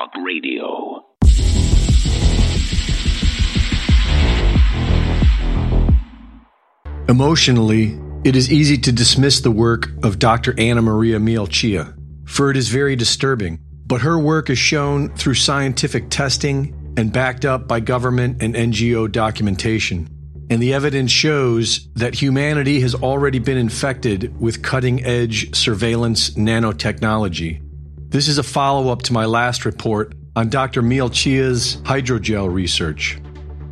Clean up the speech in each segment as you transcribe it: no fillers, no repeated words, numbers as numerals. Talk Radio. Emotionally, it is easy to dismiss the work of Dr. Ana Maria Mihalcea, for it is very disturbing. But her work is shown through scientific testing and backed up by government and NGO documentation. And the evidence shows that humanity has already been infected with cutting-edge surveillance nanotechnology. This is a follow-up to my last report on Dr. Mihalcea's hydrogel research.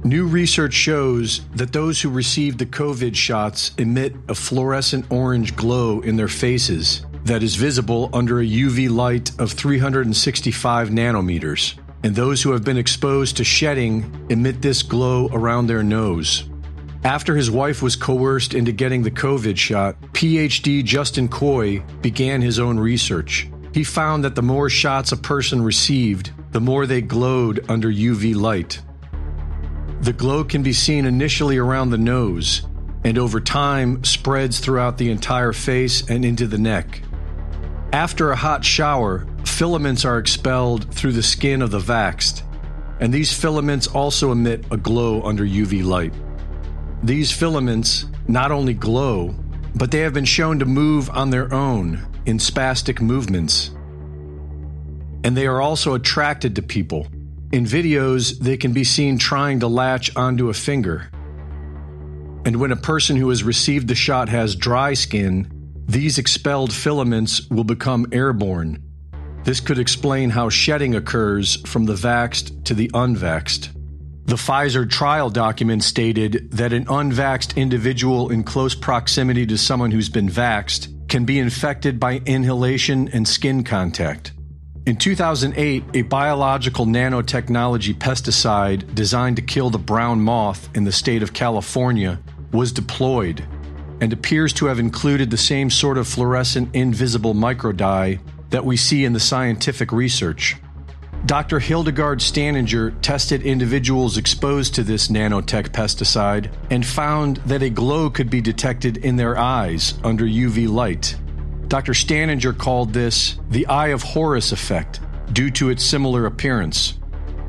New research shows that those who received the COVID shots emit a fluorescent orange glow in their faces that is visible under a UV light of 365 nanometers, and those who have been exposed to shedding emit this glow around their nose. After his wife was coerced into getting the COVID shot, PhD Justin Coy began his own research. He found that the more shots a person received, the more they glowed under UV light. The glow can be seen initially around the nose, and over time spreads throughout the entire face and into the neck. After a hot shower, filaments are expelled through the skin of the vaxxed, and these filaments also emit a glow under UV light. These filaments not only glow, but they have been shown to move on their own in spastic movements. And they are also attracted to people. In videos, they can be seen trying to latch onto a finger. And when a person who has received the shot has dry skin, these expelled filaments will become airborne. This could explain how shedding occurs from the vaxxed to the unvaxxed. The Pfizer trial document stated that an unvaxxed individual in close proximity to someone who's been vaxxed can be infected by inhalation and skin contact. In 2008, a biological nanotechnology pesticide designed to kill the brown moth in the state of California was deployed and appears to have included the same sort of fluorescent invisible microdye that we see in the scientific research. Dr. Hildegard Staninger tested individuals exposed to this nanotech pesticide and found that a glow could be detected in their eyes under UV light. Dr. Staninger called this the Eye of Horus effect due to its similar appearance,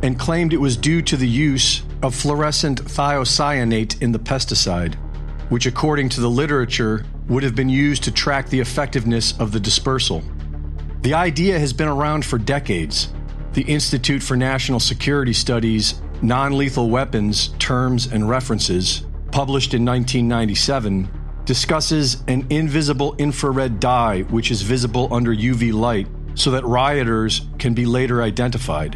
and claimed it was due to the use of fluorescent thiocyanate in the pesticide, which according to the literature would have been used to track the effectiveness of the dispersal. The idea has been around for decades. The Institute for National Security Studies, Non-Lethal Weapons, Terms and References, published in 1997, discusses an invisible infrared dye which is visible under UV light so that rioters can be later identified.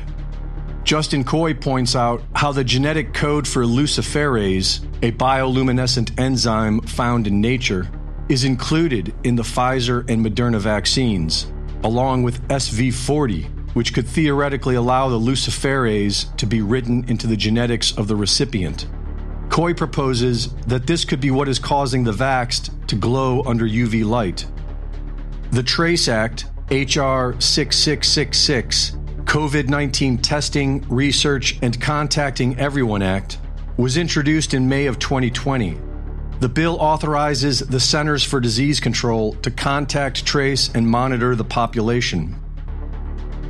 Justin Coy points out how the genetic code for luciferase, a bioluminescent enzyme found in nature, is included in the Pfizer and Moderna vaccines, along with SV40, which could theoretically allow the luciferase to be written into the genetics of the recipient. Coy proposes that this could be what is causing the vaxxed to glow under UV light. The TRACE Act, H.R. 6666, COVID-19 Testing, Research, and Contacting Everyone Act, was introduced in May of 2020. The bill authorizes the Centers for Disease Control to contact, trace, and monitor the population.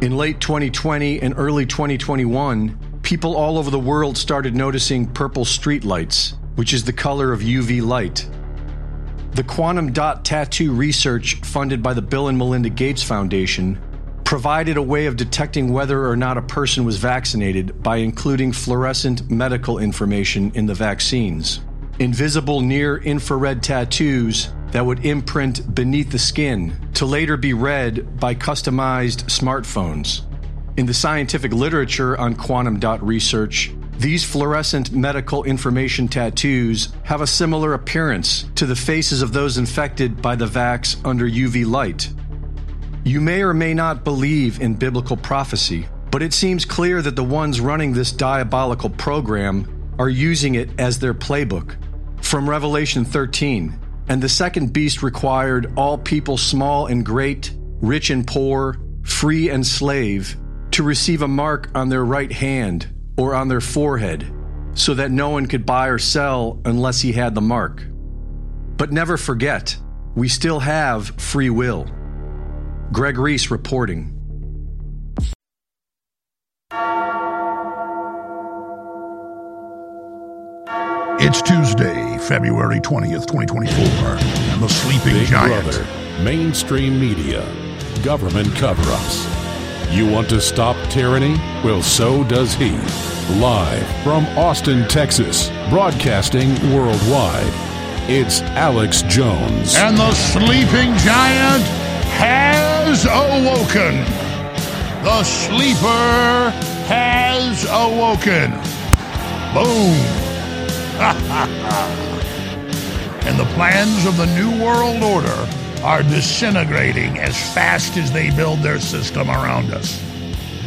In late 2020 and early 2021, people all over the world started noticing purple streetlights, which is the color of UV light. The quantum dot tattoo research funded by the Bill and Melinda Gates Foundation provided a way of detecting whether or not a person was vaccinated by including fluorescent medical information in the vaccines. Invisible near-infrared tattoos that would imprint beneath the skin to later be read by customized smartphones. In the scientific literature on quantum dot research, these fluorescent medical information tattoos have a similar appearance to the faces of those infected by the vax under UV light. You may or may not believe in biblical prophecy, but it seems clear that the ones running this diabolical program are using it as their playbook. From Revelation 13, and the second beast required all people small and great, rich and poor, free and slave, to receive a mark on their right hand or on their forehead, so that no one could buy or sell unless he had the mark. But never forget, we still have free will. Greg Reese reporting. It's Tuesday, February 20th, 2024, and the sleeping Big giant. Brother, mainstream media, government cover-ups. You want to stop tyranny? Well, so does he. Live from Austin, Texas, broadcasting worldwide, it's Alex Jones. And the sleeping giant has awoken. The sleeper has awoken. Boom. And the plans of the New World Order are disintegrating as fast as they build their system around us.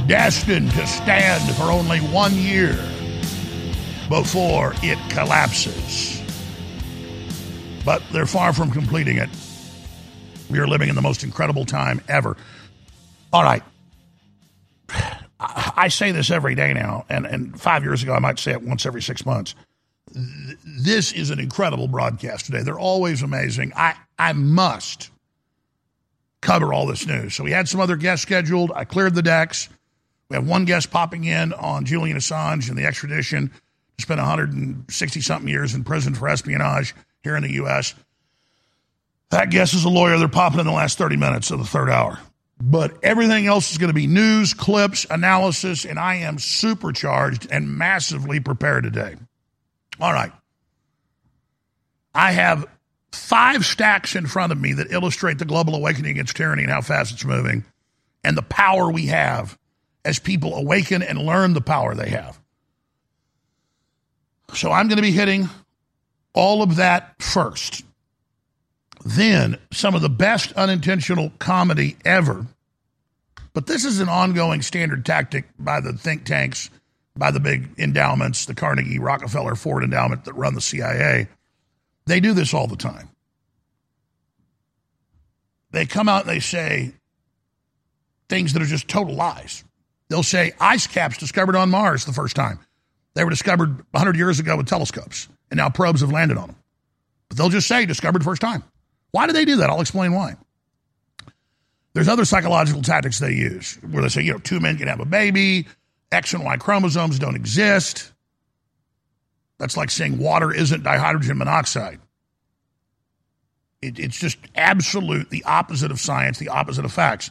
Destined to stand for only 1 year before it collapses. But they're far from completing it. We are living in the most incredible time ever. All right. I say this every day now, and 5 years ago I might say it once every 6 months. This is an incredible broadcast today. They're always amazing. I must cover all this news. So we had some other guests scheduled. I cleared the decks. We have one guest popping in on Julian Assange and the extradition. Spent 160-something years in prison for espionage here in the U.S. That guest is a lawyer. They're popping in the last 30 minutes of the third hour. But everything else is going to be news, clips, analysis, and I am supercharged and massively prepared today. All right. I have 5 stacks in front of me that illustrate the global awakening against tyranny and how fast it's moving and the power we have as people awaken and learn the power they have. So I'm going to be hitting all of that first. Then some of the best unintentional comedy ever. But this is an ongoing standard tactic by the think tanks, by the big endowments, the Carnegie, Rockefeller, Ford endowment that run the CIA. They do this all the time. They come out and they say things that are just total lies. They'll say ice caps discovered on Mars the first time. They were discovered 100 years ago with telescopes, and now probes have landed on them. But they'll just say discovered first time. Why do they do that? I'll explain why. There's other psychological tactics they use where they say, you know, 2 men can have a baby, X and Y chromosomes don't exist. That's like saying water isn't dihydrogen monoxide. It's just absolute, the opposite of science, the opposite of facts.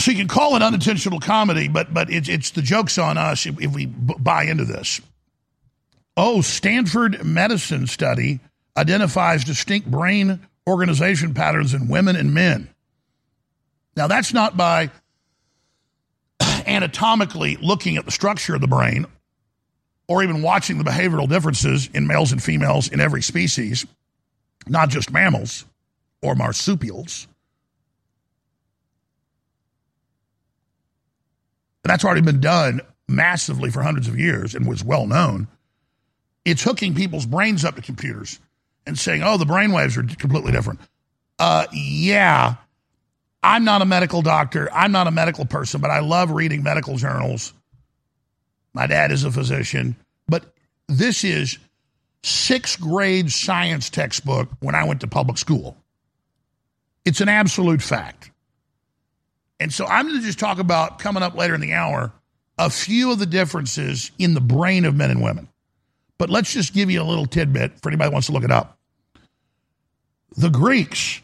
So you can call it unintentional comedy, but it's the joke's on us if we buy into this. Oh, Stanford medicine study identifies distinct brain organization patterns in women and men. Now, that's not by anatomically looking at the structure of the brain or even watching the behavioral differences in males and females in every species, not just mammals or marsupials. And that's already been done massively for hundreds of years and was well known. It's hooking people's brains up to computers and saying, oh, the brainwaves are completely different. Yeah. I'm not a medical doctor. I'm not a medical person, but I love reading medical journals. My dad is a physician. But this is 6th grade science textbook when I went to public school. It's an absolute fact. And so I'm going to just talk about, coming up later in the hour, a few of the differences in the brain of men and women. But let's just give you a little tidbit for anybody who wants to look it up. The Greeks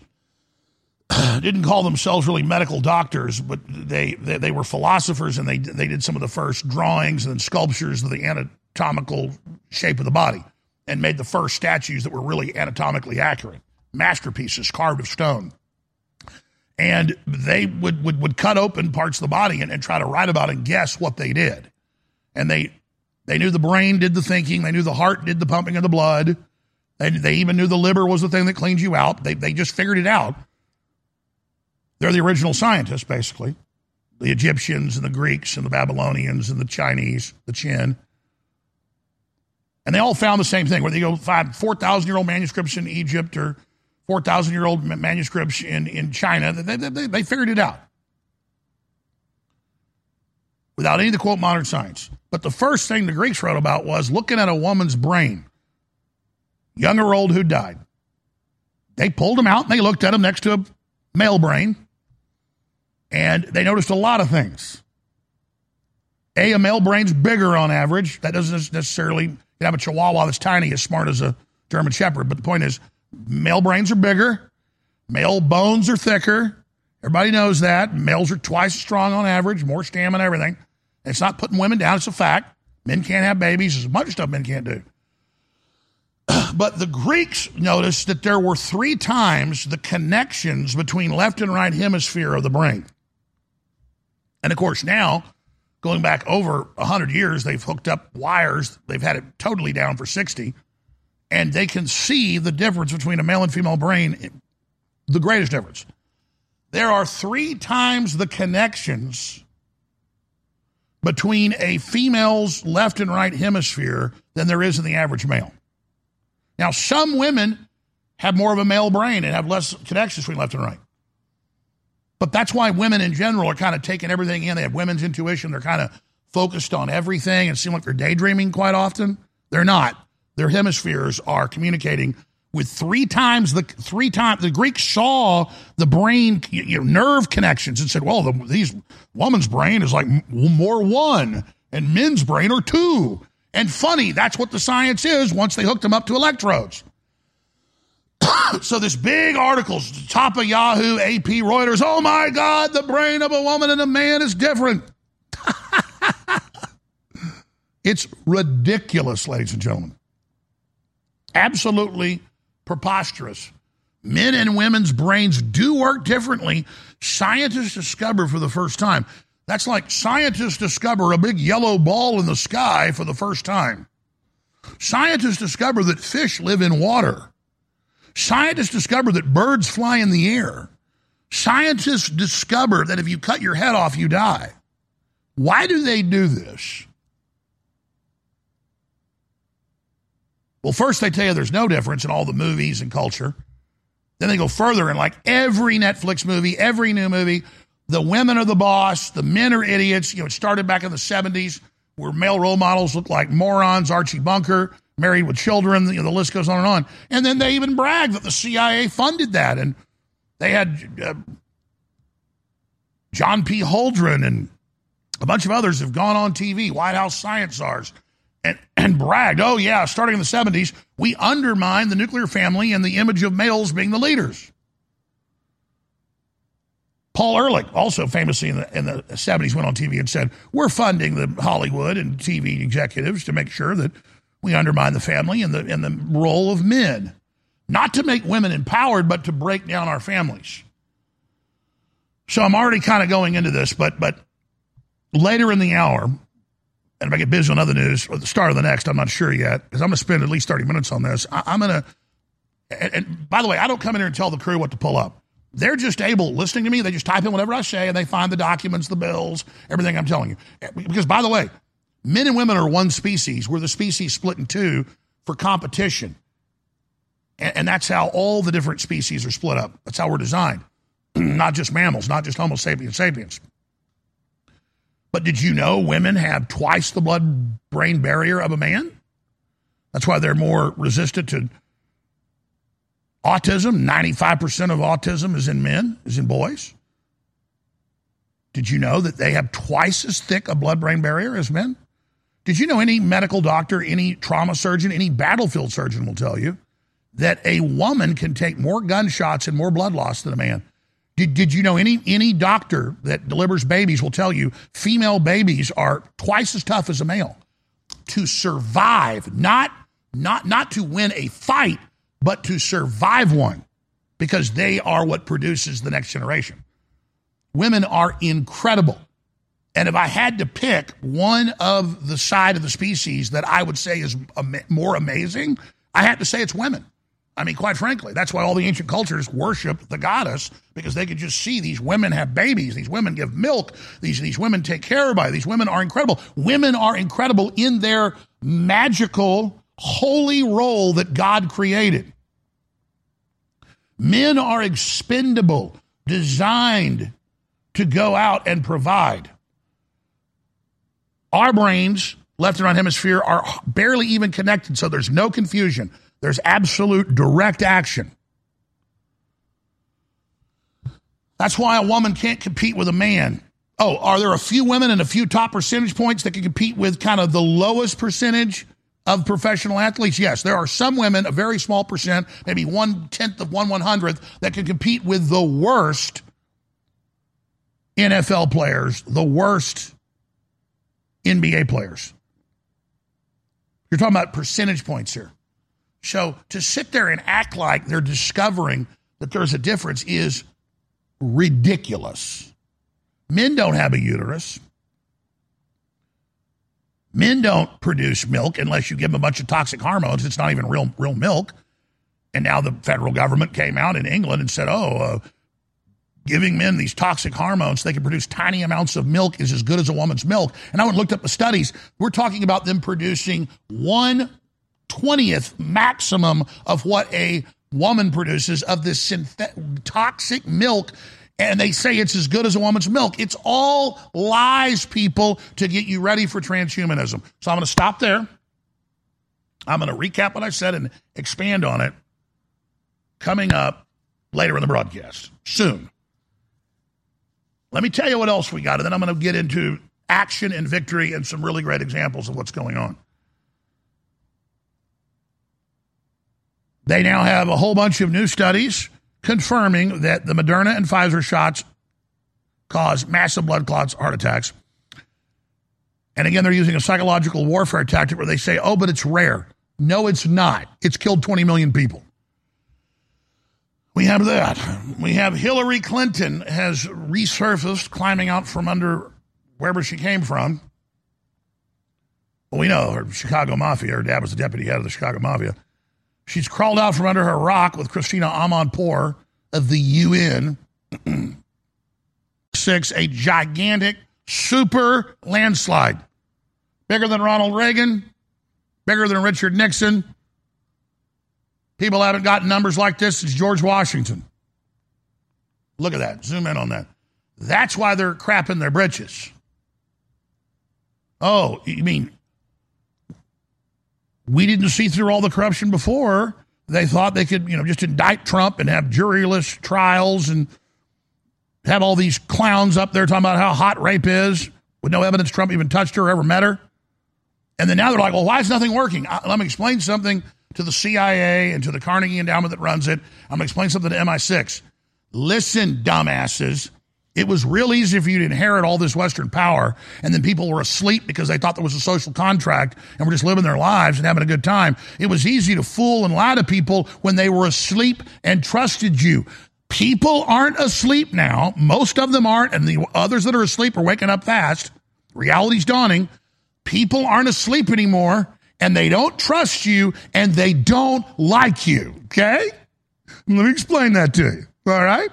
didn't call themselves really medical doctors, but they were philosophers, and they did some of the first drawings and then sculptures of the anatomical shape of the body and made the first statues that were really anatomically accurate, masterpieces carved of stone. And they would cut open parts of the body and try to write about and guess what they did. And they knew the brain did the thinking. They knew the heart did the pumping of the blood. They even knew the liver was the thing that cleans you out. They just figured it out. They're the original scientists, basically. The Egyptians and the Greeks and the Babylonians and the Chinese, the Qin. And they all found the same thing, where they go find 4,000-year-old manuscripts in Egypt or 4,000-year-old manuscripts in China. They figured it out without any of the, quote, modern science. But the first thing the Greeks wrote about was looking at a woman's brain, young or old, who died. They pulled them out and they looked at them next to a male brain. And they noticed a lot of things. A, a male brain's bigger on average. That doesn't necessarily, you can have a chihuahua that's tiny as smart as a German shepherd. But the point is, male brains are bigger. Male bones are thicker. Everybody knows that. Males are twice as strong on average, more stamina, everything. And it's not putting women down. It's a fact. Men can't have babies. There's a bunch of stuff men can't do. But the Greeks noticed that there were 3 times the connections between left and right hemisphere of the brain. And, of course, now, going back over 100 years, they've hooked up wires. They've had it totally down for 60. And they can see the difference between a male and female brain, the greatest difference. There are 3 times the connections between a female's left and right hemisphere than there is in the average male. Now, some women have more of a male brain and have less connections between left and right. But that's why women in general are kind of taking everything in. They have women's intuition. They're kind of focused on everything and seem like they're daydreaming quite often. They're not. Their hemispheres are communicating with 3 times the The Greeks saw the brain, nerve connections and said, well, these woman's brain is like more 1 and men's brain are 2. And funny, that's what the science is once they hooked them up to electrodes. So this big article, top of Yahoo, AP, Reuters, oh my God, the brain of a woman and a man is different. It's ridiculous, ladies and gentlemen. Absolutely preposterous. Men and women's brains do work differently. Scientists discover for the first time. That's like scientists discover a big yellow ball in the sky for the first time. Scientists discover that fish live in water. Scientists discover that birds fly in the air. Scientists discover that if you cut your head off, you die. Why do they do this? Well, first they tell you there's no difference in all the movies and culture. Then they go further and like every Netflix movie, every new movie, the women are the boss, the men are idiots. It started back in the 70s where male role models looked like morons, Archie Bunker, Married with Children, the list goes on and on. And then they even brag that the CIA funded that. And they had John P. Holdren and a bunch of others have gone on TV, White House science czars, and bragged, oh yeah, starting in the 70s, we undermined the nuclear family and the image of males being the leaders. Paul Ehrlich, also famously in the 70s, went on TV and said, we're funding the Hollywood and TV executives to make sure that we undermine the family and the role of men. Not to make women empowered, but to break down our families. So I'm already kind of going into this, but later in the hour, and if I get busy on other news, or the start of the next, I'm not sure yet, because I'm going to spend at least 30 minutes on this. I'm going to, and by the way, I don't come in here and tell the crew what to pull up. They're just able, listening to me, they just type in whatever I say, and they find the documents, the bills, everything I'm telling you. Because, by the way, men and women are one species. We're the species split in two for competition. And that's how all the different species are split up. That's how we're designed. Not just mammals, not just Homo sapiens sapiens. But did you know women have twice the blood-brain barrier of a man? That's why they're more resistant to autism. 95% of autism is in men, is in boys. Did you know that they have twice as thick a blood-brain barrier as men? Did you know any medical doctor, any trauma surgeon, any battlefield surgeon will tell you that a woman can take more gunshots and more blood loss than a man? Did you know any doctor that delivers babies will tell you female babies are twice as tough as a male to survive, not to win a fight, but to survive one, because they are what produces the next generation. Women are incredible. And if I had to pick one of the side of the species that I would say is more amazing, I had to say it's women. I mean, quite frankly, that's why all the ancient cultures worship the goddess, because they could just see these women have babies, these women give milk, these women take care of everybody, these women are incredible. Women are incredible in their magical, holy role that God created. Men are expendable, designed to go out and provide. Our brains, left and right hemisphere, are barely even connected, so there's no confusion. There's absolute direct action. That's why a woman can't compete with a man. Oh, are there a few women and a few top percentage points that can compete with kind of the lowest percentage of professional athletes? Yes, there are some women, a very small percent, maybe 1/10 of 1/100th, that can compete with the worst NFL players, the worst NBA players. You're talking about percentage points here. So to sit there and act like they're discovering that there's a difference is ridiculous. Men don't have a uterus. Men don't produce milk unless you give them a bunch of toxic hormones. It's not even real milk. And now the federal government came out in England and said, giving men these toxic hormones, they can produce tiny amounts of milk, is as good as a woman's milk. And I went and looked up the studies. We're talking about them producing 1/20th maximum of what a woman produces of this toxic milk, and they say it's as good as a woman's milk. It's all lies, people, to get you ready for transhumanism. So I'm going to stop there. I'm going to recap what I said and expand on it coming up later in the broadcast, soon. Let me tell you what else we got, and then I'm going to get into action and victory and some really great examples of what's going on. They now have a whole bunch of new studies confirming that the Moderna and Pfizer shots cause massive blood clots, heart attacks. And again, they're using a psychological warfare tactic where they say, oh, but it's rare. No, it's not. It's killed 20 million people. We have that. We have Hillary Clinton has resurfaced, climbing out from under wherever she came from. Well, we know her Chicago Mafia. Her dad was the deputy head of the Chicago Mafia. She's crawled out from under her rock with Christina Amanpour of the UN. A gigantic super landslide. Bigger than Ronald Reagan. Bigger than Richard Nixon. People haven't gotten numbers like this since George Washington. Look at that. Zoom in on that. That's why they're crapping their britches. Oh, you mean... we didn't see through all the corruption before. They thought they could, just indict Trump and have juryless trials and have all these clowns up there talking about how hot rape is with no evidence Trump even touched her or ever met her. And then now they're like, well, why is nothing working? Let me explain something to the CIA and to the Carnegie endowment that runs it. I'm going to explain something to MI6. Listen, dumbasses. It was real easy for you to inherit all this Western power, and then people were asleep because they thought there was a social contract and were just living their lives and having a good time. It was easy to fool and lie to people when they were asleep and trusted you. People aren't asleep now. Most of them aren't, and the others that are asleep are waking up fast. Reality's dawning. People aren't asleep anymore, and they don't trust you, and they don't like you, okay? Let me explain that to you, all right?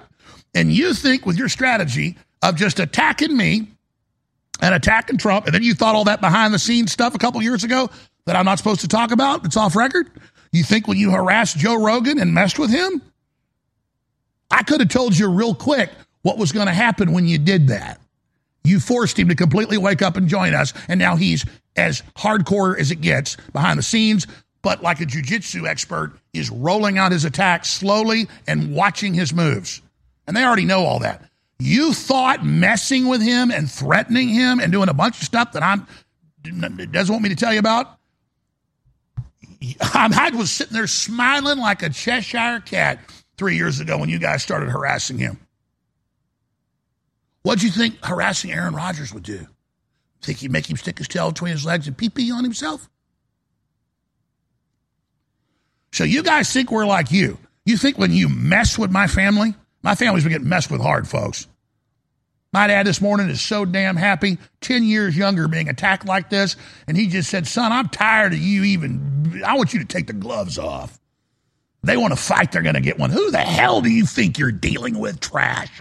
And you think with your strategy of just attacking me and attacking Trump, and then you thought all that behind-the-scenes stuff a couple years ago that I'm not supposed to talk about, it's off record? You think when you harassed Joe Rogan and messed with him? I could have told you real quick what was going to happen when you did that. You forced him to completely wake up and join us, and now he's as hardcore as it gets behind the scenes, but like a jiu-jitsu expert, is rolling out his attacks slowly and watching his moves. And they already know all that. You thought messing with him and threatening him and doing a bunch of stuff that doesn't want me to tell you about? I was sitting there smiling like a Cheshire cat 3 years ago when you guys started harassing him. What'd you think harassing Aaron Rodgers would do? Think he'd make him stick his tail between his legs and pee-pee on himself? So you guys think we're like you. You think when you mess with my family... my family's been getting messed with hard, folks. My dad this morning is so damn happy, 10 years younger, being attacked like this, and he just said, son, I'm tired of you even, I want you to take the gloves off. They want to fight, they're going to get one. Who the hell do you think you're dealing with, trash?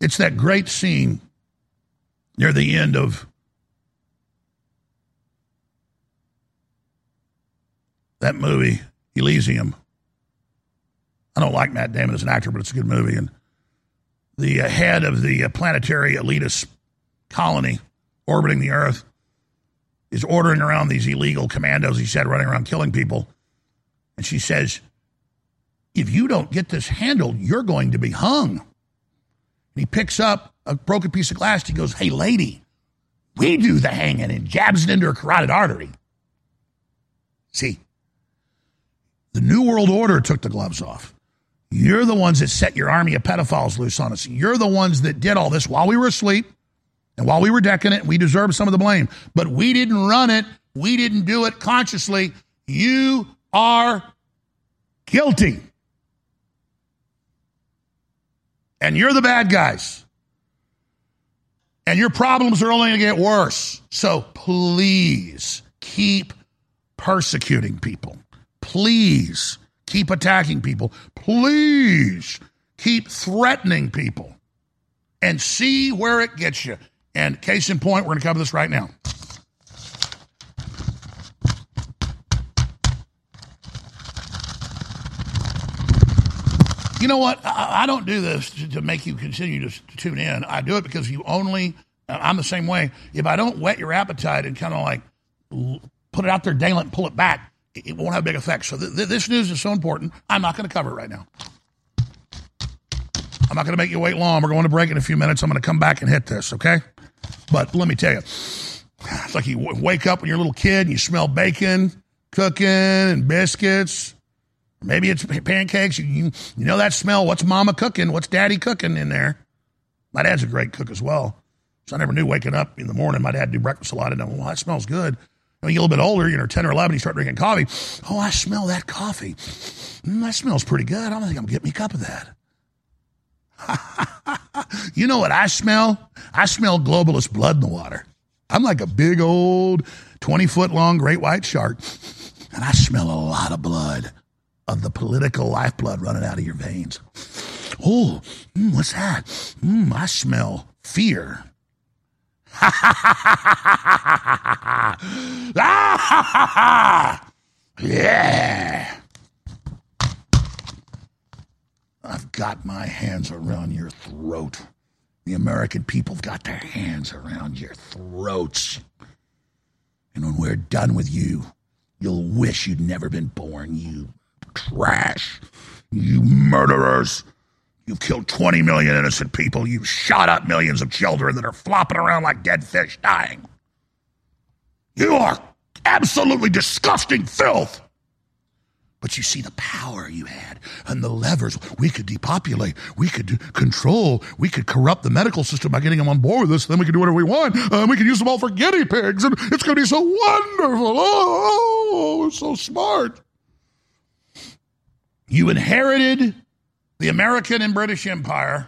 It's that great scene near the end of that movie, Elysium. I don't like Matt Damon as an actor, but it's a good movie. And the head of the planetary elitist colony orbiting the Earth is ordering around these illegal commandos, he said, running around killing people. And she says, if you don't get this handled, you're going to be hung. And he picks up a broken piece of glass. He goes, hey, lady, we do the hanging, and jabs it into her carotid artery. See, the New World Order took the gloves off. You're the ones that set your army of pedophiles loose on us. You're the ones that did all this while we were asleep and while we were decadent. We deserve some of the blame, but we didn't run it. We didn't do it consciously. You are guilty. And you're the bad guys. And your problems are only going to get worse. So please keep persecuting people. Please keep attacking people. Please keep threatening people. And see where it gets you. And case in point, we're going to cover this right now. You know what? I don't do this to make you continue to tune in. I do it because I'm the same way. If I don't whet your appetite and kind of like put it out there, dangle it, and pull it back, it won't have big effects. So this news is so important, I'm not going to cover it right now. I'm not going to make you wait long. We're going to break in a few minutes. I'm going to come back and hit this, okay? But let me tell you, it's like you wake up when you're a little kid and you smell bacon, cooking, and biscuits. Maybe it's pancakes. You know that smell. What's mama cooking? What's daddy cooking in there? My dad's a great cook as well. So I never knew waking up in the morning. My dad do breakfast a lot. And I know, well, that smells good. When you get a little bit older, 10 or 11, you start drinking coffee. Oh, I smell that coffee. That smells pretty good. I think I'm going to get me a cup of that. You know what I smell? I smell globalist blood in the water. I'm like a big old 20-foot-long great white shark. And I smell a lot of blood. Of the political lifeblood running out of your veins. Oh, what's that? I smell fear. Yeah. I've got my hands around your throat. The American people have got their hands around your throats. And when we're done with you, you'll wish you'd never been born, you trash. You murderers. You've killed 20 million innocent people. You've shot up millions of children that are flopping around like dead fish dying. You are absolutely disgusting filth. But you see the power you had and the levers. We could depopulate. We could control. We could corrupt the medical system by getting them on board with us. Then we could do whatever we want. We could use them all for guinea pigs. And it's going to be so wonderful. Oh, we're so smart. You inherited the American and British Empire,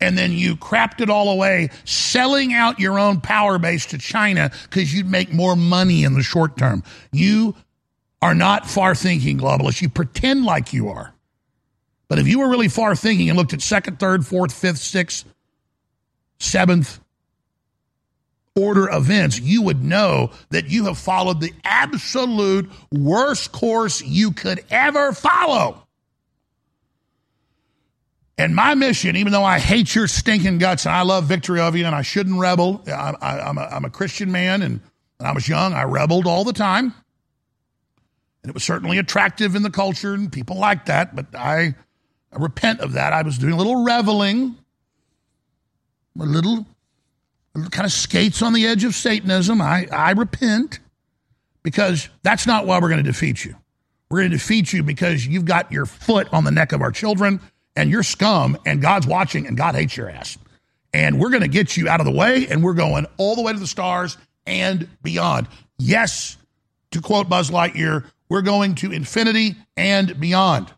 and then you crapped it all away, selling out your own power base to China because you'd make more money in the short term. You are not far-thinking globalists. You pretend like you are. But if you were really far-thinking and looked at 2nd, 3rd, 4th, 5th, 6th, 7th order events, you would know that you have followed the absolute worst course you could ever follow. And my mission, even though I hate your stinking guts and I love victory of you and I shouldn't rebel, I'm a Christian man, and when I was young, I rebelled all the time. And it was certainly attractive in the culture and people liked that, but I repent of that. I was doing a little reveling, a little kind of skates on the edge of Satanism. I repent, because that's not why we're going to defeat you. We're going to defeat you because you've got your foot on the neck of our children, and you're scum, and God's watching, and God hates your ass. And we're going to get you out of the way, and we're going all the way to the stars and beyond. Yes, to quote Buzz Lightyear, we're going to infinity and beyond.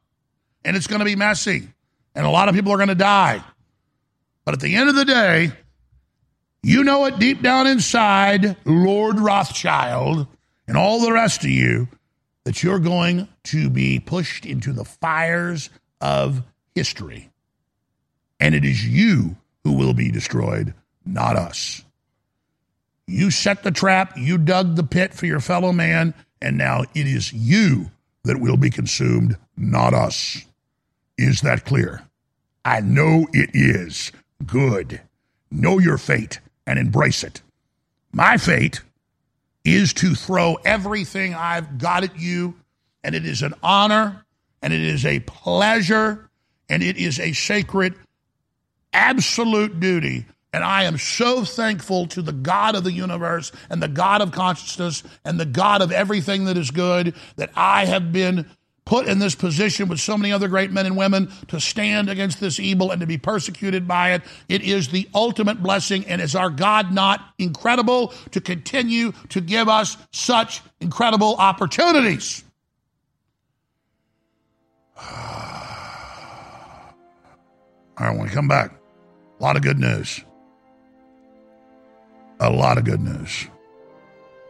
And it's going to be messy, and a lot of people are going to die. But at the end of the day, you know it deep down inside, Lord Rothschild and all the rest of you, that you're going to be pushed into the fires of history. And it is you who will be destroyed, not us. You set the trap, you dug the pit for your fellow man, and now it is you that will be consumed, not us. Is that clear? I know it is. Good. Know your fate and embrace it. My fate is to throw everything I've got at you, and it is an honor and it is a pleasure, and it is a sacred, absolute duty. And I am so thankful to the God of the universe and the God of consciousness and the God of everything that is good that I have been put in this position with so many other great men and women to stand against this evil and to be persecuted by it. It is the ultimate blessing, and is our God not incredible to continue to give us such incredible opportunities? All right, when we come back, a lot of good news. A lot of good news.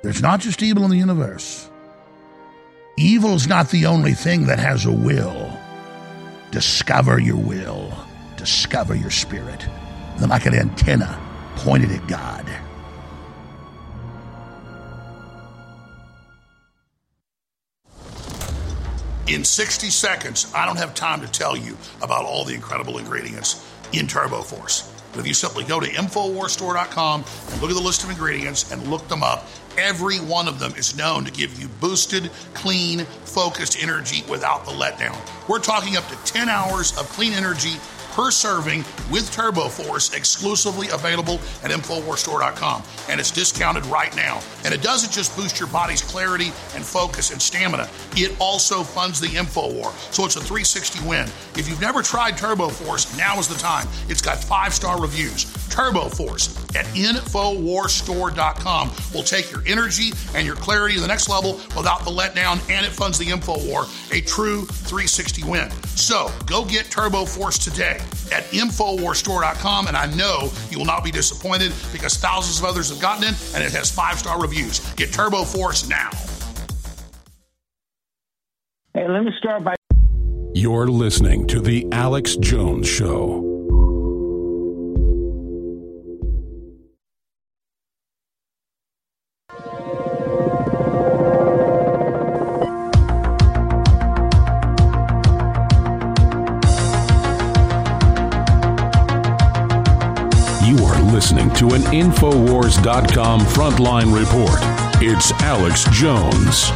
There's not just evil in the universe. Evil is not the only thing that has a will. Discover your will. Discover your spirit. Then, like an antenna pointed at God. In 60 seconds, I don't have time to tell you about all the incredible ingredients in Turbo Force. But if you simply go to InfoWarsStore.com and look at the list of ingredients and look them up, every one of them is known to give you boosted, clean, focused energy without the letdown. We're talking up to 10 hours of clean energy per serving with Turbo Force, exclusively available at InfoWarsStore.com. And it's discounted right now. And it doesn't just boost your body's clarity and focus and stamina. It also funds the InfoWar. So it's a 360 win. If you've never tried Turbo Force, now is the time. It's got 5-star reviews. Turbo Force at InfoWarsStore.com will take your energy and your clarity to the next level without the letdown, and it funds the InfoWar. A true 360 win. So go get Turbo Force today at InfoWarsStore.com, and I know you will not be disappointed because thousands of others have gotten it, and it has 5-star reviews. Get Turbo Force now. Hey, let me start by... You're listening to The Alex Jones Show. Listening to an InfoWars.com frontline report. It's Alex Jones.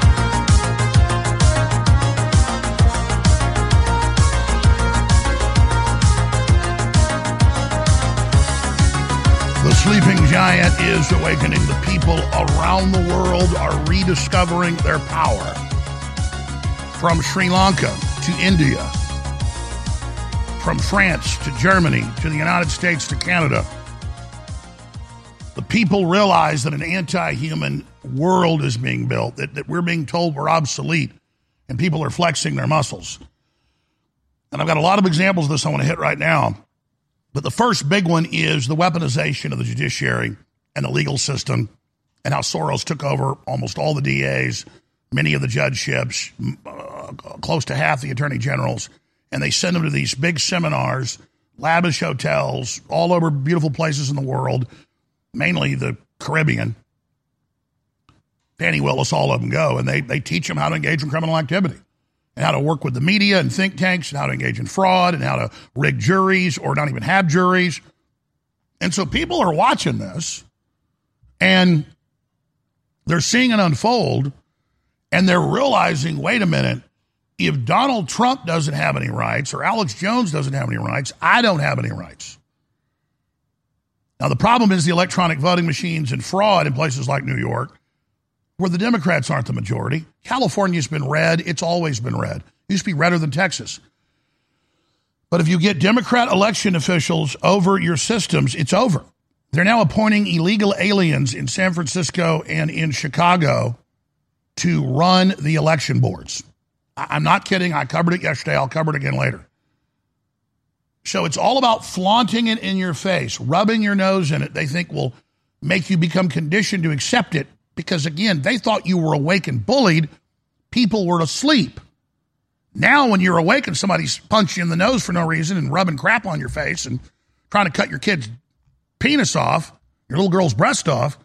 The sleeping giant is awakening. The people around the world are rediscovering their power. From Sri Lanka to India, from France to Germany to the United States to Canada, people realize that an anti-human world is being built, that we're being told we're obsolete, and people are flexing their muscles. And I've got a lot of examples of this I want to hit right now. But the first big one is the weaponization of the judiciary and the legal system, and how Soros took over almost all the DAs, many of the judgeships, close to half the attorney generals, and they send them to these big seminars, lavish hotels, all over beautiful places in the world, mainly the Caribbean. Fannie Willis, all of them go, and they teach them how to engage in criminal activity and how to work with the media and think tanks and how to engage in fraud and how to rig juries or not even have juries. And so people are watching this, and they're seeing it unfold, and they're realizing, wait a minute, if Donald Trump doesn't have any rights or Alex Jones doesn't have any rights, I don't have any rights. Now, the problem is the electronic voting machines and fraud in places like New York, where the Democrats aren't the majority. California's been red. It's always been red. It used to be redder than Texas. But if you get Democrat election officials over your systems, it's over. They're now appointing illegal aliens in San Francisco and in Chicago to run the election boards. I'm not kidding. I covered it yesterday. I'll cover it again later. So it's all about flaunting it in your face, rubbing your nose in it. They think will make you become conditioned to accept it because, again, they thought you were awake and bullied. People were asleep. Now when you're awake and somebody's punching you in the nose for no reason and rubbing crap on your face and trying to cut your kid's penis off, your little girl's breast off,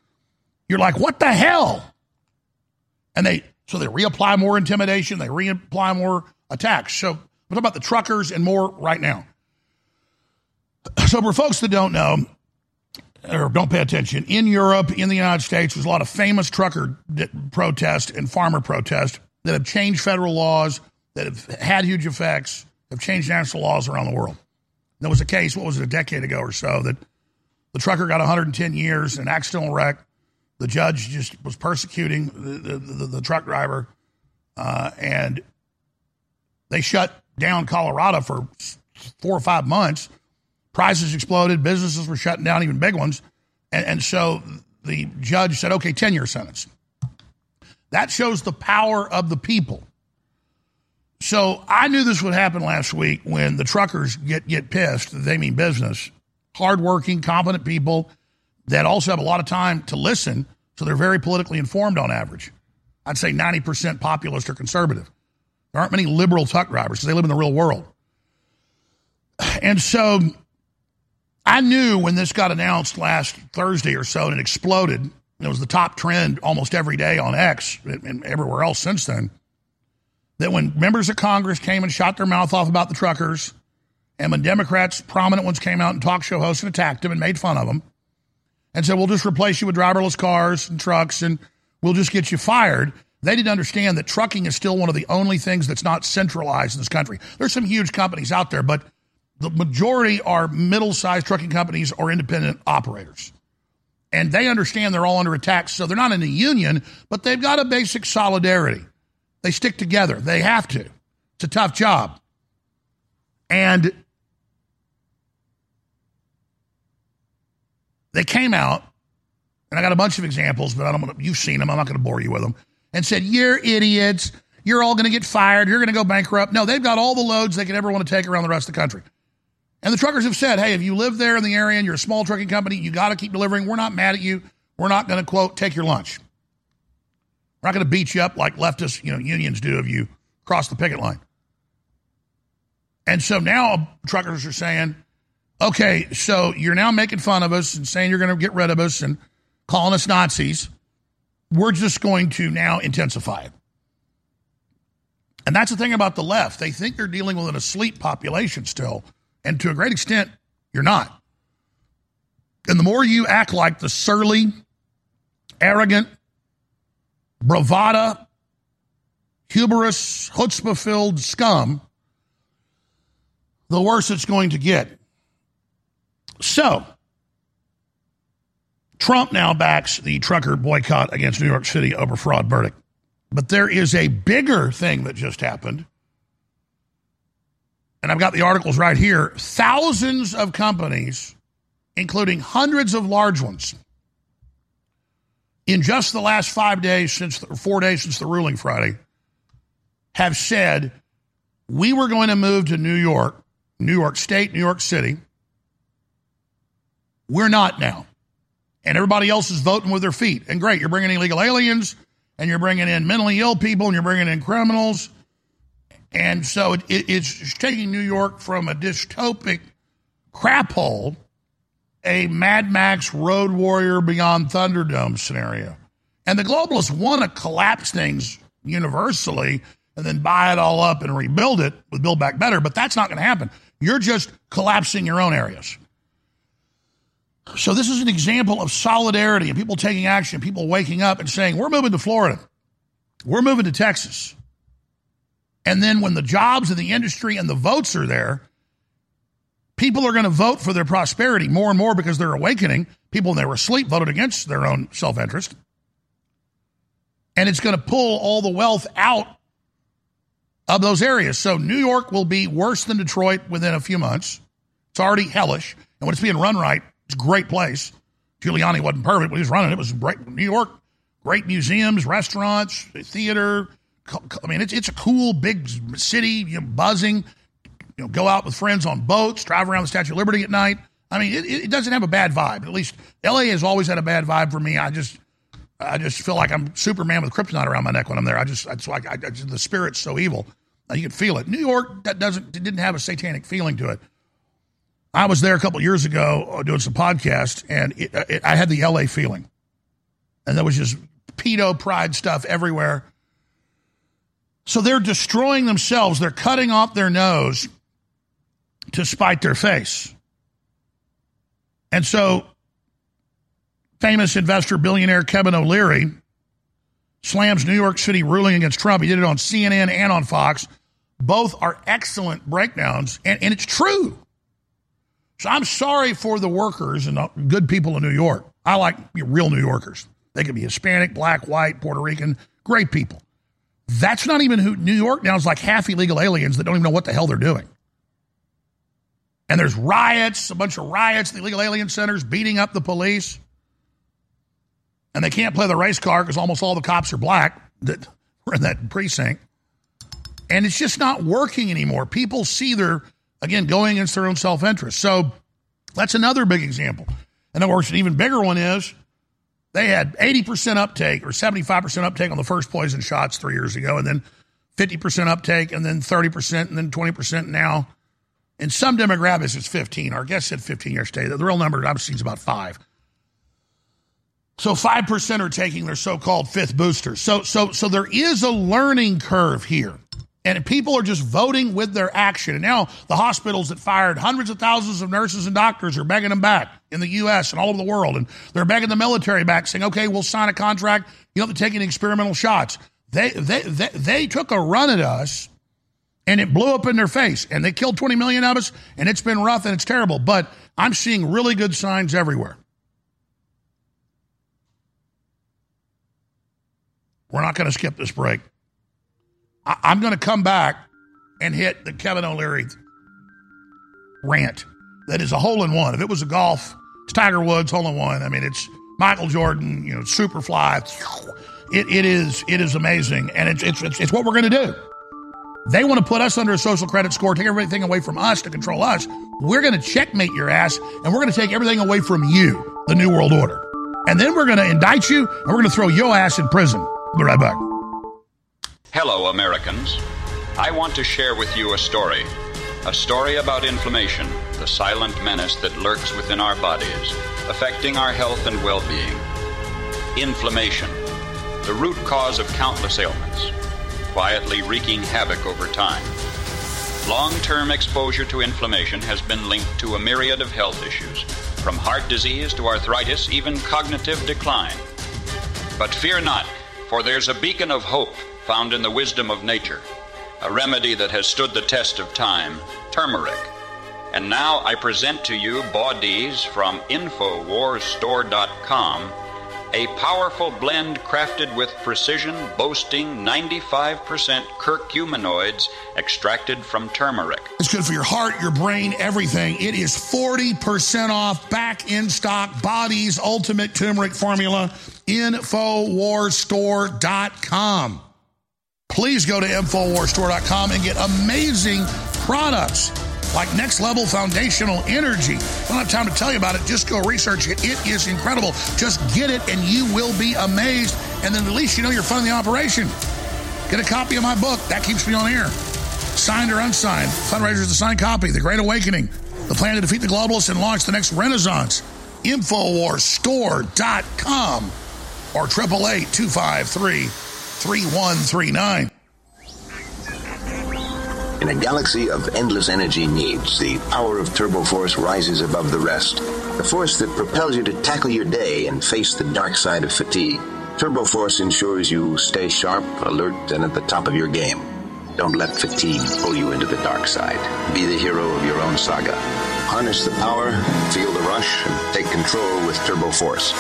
you're like, what the hell? And they reapply more intimidation. They reapply more attacks. So we're talking about the truckers and more right now. So for folks that don't know or don't pay attention, in Europe, in the United States, there's a lot of famous trucker protests and farmer protests that have changed federal laws that have had huge effects, have changed national laws around the world. There was a case, what was it, a decade ago or so, that the trucker got 110 years in an accidental wreck. The judge just was persecuting the truck driver, and they shut down Colorado for 4 or 5 months. Prices exploded. Businesses were shutting down, even big ones. And so the judge said, okay, 10-year sentence. That shows the power of the people. So I knew this would happen last week when the truckers get pissed. They mean business. Hardworking, competent people that also have a lot of time to listen, so they're very politically informed on average. I'd say 90% populist or conservative. There aren't many liberal truck drivers, so they live in the real world. And so I knew when this got announced last Thursday or so, and it exploded, and it was the top trend almost every day on X and everywhere else since then, that when members of Congress came and shot their mouth off about the truckers, and when Democrats, prominent ones, came out and talk show hosts and attacked them and made fun of them, and said, we'll just replace you with driverless cars and trucks, and we'll just get you fired. They didn't understand that trucking is still one of the only things that's not centralized in this country. There's some huge companies out there, but the majority are middle-sized trucking companies or independent operators. And they understand they're all under attack, so they're not in a union, but they've got a basic solidarity. They stick together. They have to. It's a tough job. And they came out, and I got a bunch of examples, but you've seen them. I'm not going to bore you with them. And said, you're idiots. You're all going to get fired. You're going to go bankrupt. No, they've got all the loads they could ever want to take around the rest of the country. And the truckers have said, hey, if you live there in the area and you're a small trucking company, you got to keep delivering. We're not mad at you. We're not going to, quote, take your lunch. We're not going to beat you up like leftist unions do if you cross the picket line. And so now truckers are saying, okay, so you're now making fun of us and saying you're going to get rid of us and calling us Nazis. We're just going to now intensify it. And that's the thing about the left. They think they're dealing with an asleep population still. And to a great extent, you're not. And the more you act like the surly, arrogant, bravado, hubris, chutzpah-filled scum, the worse it's going to get. So, Trump now backs the trucker boycott against New York City over fraud verdict. But there is a bigger thing that just happened. And I've got the articles right here. Thousands of companies, including hundreds of large ones, in just the last 5 days, 4 days since the ruling Friday, have said, we were going to move to New York, New York State, New York City. We're not now. And everybody else is voting with their feet. And great, you're bringing illegal aliens, and you're bringing in mentally ill people, and you're bringing in criminals. And so it's taking New York from a dystopic crap hole, a Mad Max Road Warrior Beyond Thunderdome scenario. And the globalists want to collapse things universally and then buy it all up and rebuild it with Build Back Better, but that's not going to happen. You're just collapsing your own areas. So this is an example of solidarity and people taking action, people waking up and saying, we're moving to Florida. We're moving to Texas. And then when the jobs and the industry and the votes are there, people are going to vote for their prosperity more and more because they're awakening. People, when they were asleep, voted against their own self-interest. And it's going to pull all the wealth out of those areas. So New York will be worse than Detroit within a few months. It's already hellish. And when it's being run right, it's a great place. Giuliani wasn't perfect, but he was running. It was great. New York, great museums, restaurants, theater. I mean, it's a cool, big city, buzzing. Go out with friends on boats, drive around the Statue of Liberty at night. I mean, it doesn't have a bad vibe. At least L.A. has always had a bad vibe for me. I just feel like I'm Superman with kryptonite around my neck when I'm there. It's like the spirit's so evil. You can feel it. New York, it didn't have a satanic feeling to it. I was there a couple years ago doing some podcasts, and I had the L.A. feeling. And there was just pedo pride stuff everywhere. So they're destroying themselves. They're cutting off their nose to spite their face. And so famous investor billionaire Kevin O'Leary slams New York City ruling against Trump. He did it on CNN and on Fox. Both are excellent breakdowns, and it's true. So I'm sorry for the workers and the good people in New York. I like real New Yorkers. They could be Hispanic, black, white, Puerto Rican, great people. That's not even who New York now is like half illegal aliens that don't even know what the hell they're doing. And there's riots, a bunch of riots, the illegal alien centers beating up the police. And they can't play the race card because almost all the cops are black that were in that precinct. And it's just not working anymore. People see they're, again, going against their own self-interest. So that's another big example. And of course, an even bigger one is they had 80% uptake or 75% uptake on the first poison shots 3 years ago, and then 50% uptake, and then 30%, and then 20% now. In some demographics, it's 15. Our guest said 15 yesterday. The real number I've seen is about 5. So 5% are taking their so-called fifth booster. So there is a learning curve here. And people are just voting with their action. And now the hospitals that fired hundreds of thousands of nurses and doctors are begging them back in the U.S. and all over the world. And they're begging the military back, saying, okay, we'll sign a contract. You don't have to take any experimental shots. They took a run at us, and it blew up in their face. And they killed 20 million of us, and it's been rough, and it's terrible. But I'm seeing really good signs everywhere. We're not going to skip this break. I'm going to come back and hit the Kevin O'Leary rant. That is a hole-in-one. If it was a golf, it's Tiger Woods, hole-in-one. I mean, it's Michael Jordan, you know, Superfly. It is amazing, and it's what we're going to do. They want to put us under a social credit score, take everything away from us to control us. We're going to checkmate your ass, and we're going to take everything away from you, the New World Order. And then we're going to indict you, and we're going to throw your ass in prison. We'll be right back. Hello, Americans. I want to share with you a story about inflammation, the silent menace that lurks within our bodies, affecting our health and well-being. Inflammation, the root cause of countless ailments, quietly wreaking havoc over time. Long-term exposure to inflammation has been linked to a myriad of health issues, from heart disease to arthritis, even cognitive decline. But fear not, for there's a beacon of hope found in the wisdom of nature, a remedy that has stood the test of time, turmeric. And now I present to you bodies from InfoWarsStore.com, a powerful blend crafted with precision, boasting 95% curcuminoids extracted from turmeric. It's good for your heart, your brain, everything. It is 40% off, back in stock, Bodies Ultimate Turmeric Formula, InfoWarsStore.com. Please go to InfoWarsStore.com and get amazing products like Next Level Foundational Energy. I don't have time to tell you about it. Just go research it. It is incredible. Just get it and you will be amazed. And then at least you know you're funding the operation. Get a copy of my book. That keeps me on air. Signed or unsigned. Fundraisers, the signed copy. The Great Awakening. The Plan to Defeat the Globalists and Launch the Next Renaissance. InfoWarsStore.com or 888-253-3139. In a galaxy of endless energy needs, the power of Turbo Force rises above the rest. The force that propels you to tackle your day and face the dark side of fatigue. Turbo Force ensures you stay sharp, alert, and at the top of your game. Don't let fatigue pull you into the dark side. Be the hero of your own saga. Harness the power, feel the rush, and take control with Turbo Force.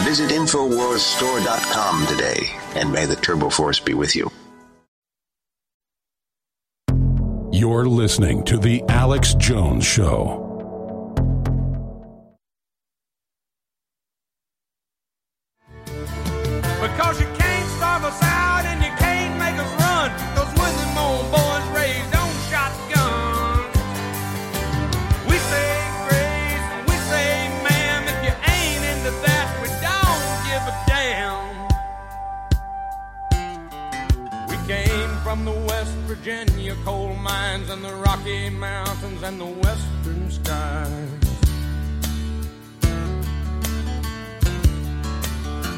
Visit InfoWarsStore.com today, and may the Turbo Force be with you. You're listening to The Alex Jones Show. Because you can't starve us out and you can't make us run. Those wooden moan boys raised on shotguns. We say grace and we say ma'am. If you ain't into that, we don't give a damn. We came from the West Virginia coal mines and the Rocky Mountains and the western skies.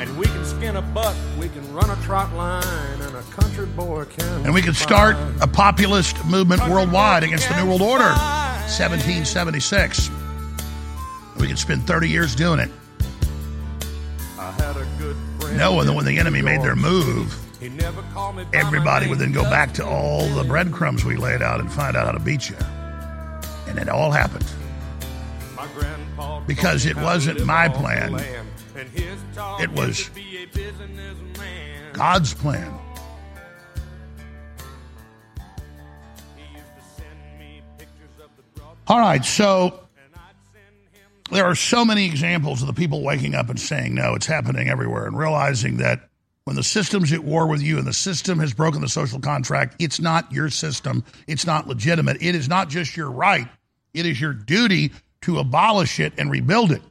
And we can skin a buck, we can run a trot line, and a country boy can. And we can start a populist movement worldwide against the New World Order, 1776. We can spend 30 years doing it. I had a good friend. No, and when the enemy made their move, everybody would then go back to all the breadcrumbs we laid out and find out how to beat you. And it all happened. Because it wasn't my plan. It was God's plan. All right, so there are so many examples of the people waking up and saying, no, it's happening everywhere, and realizing that when the system's at war with you and the system has broken the social contract, it's not your system. It's not legitimate. It is not just your right. It is your duty to abolish it and rebuild it.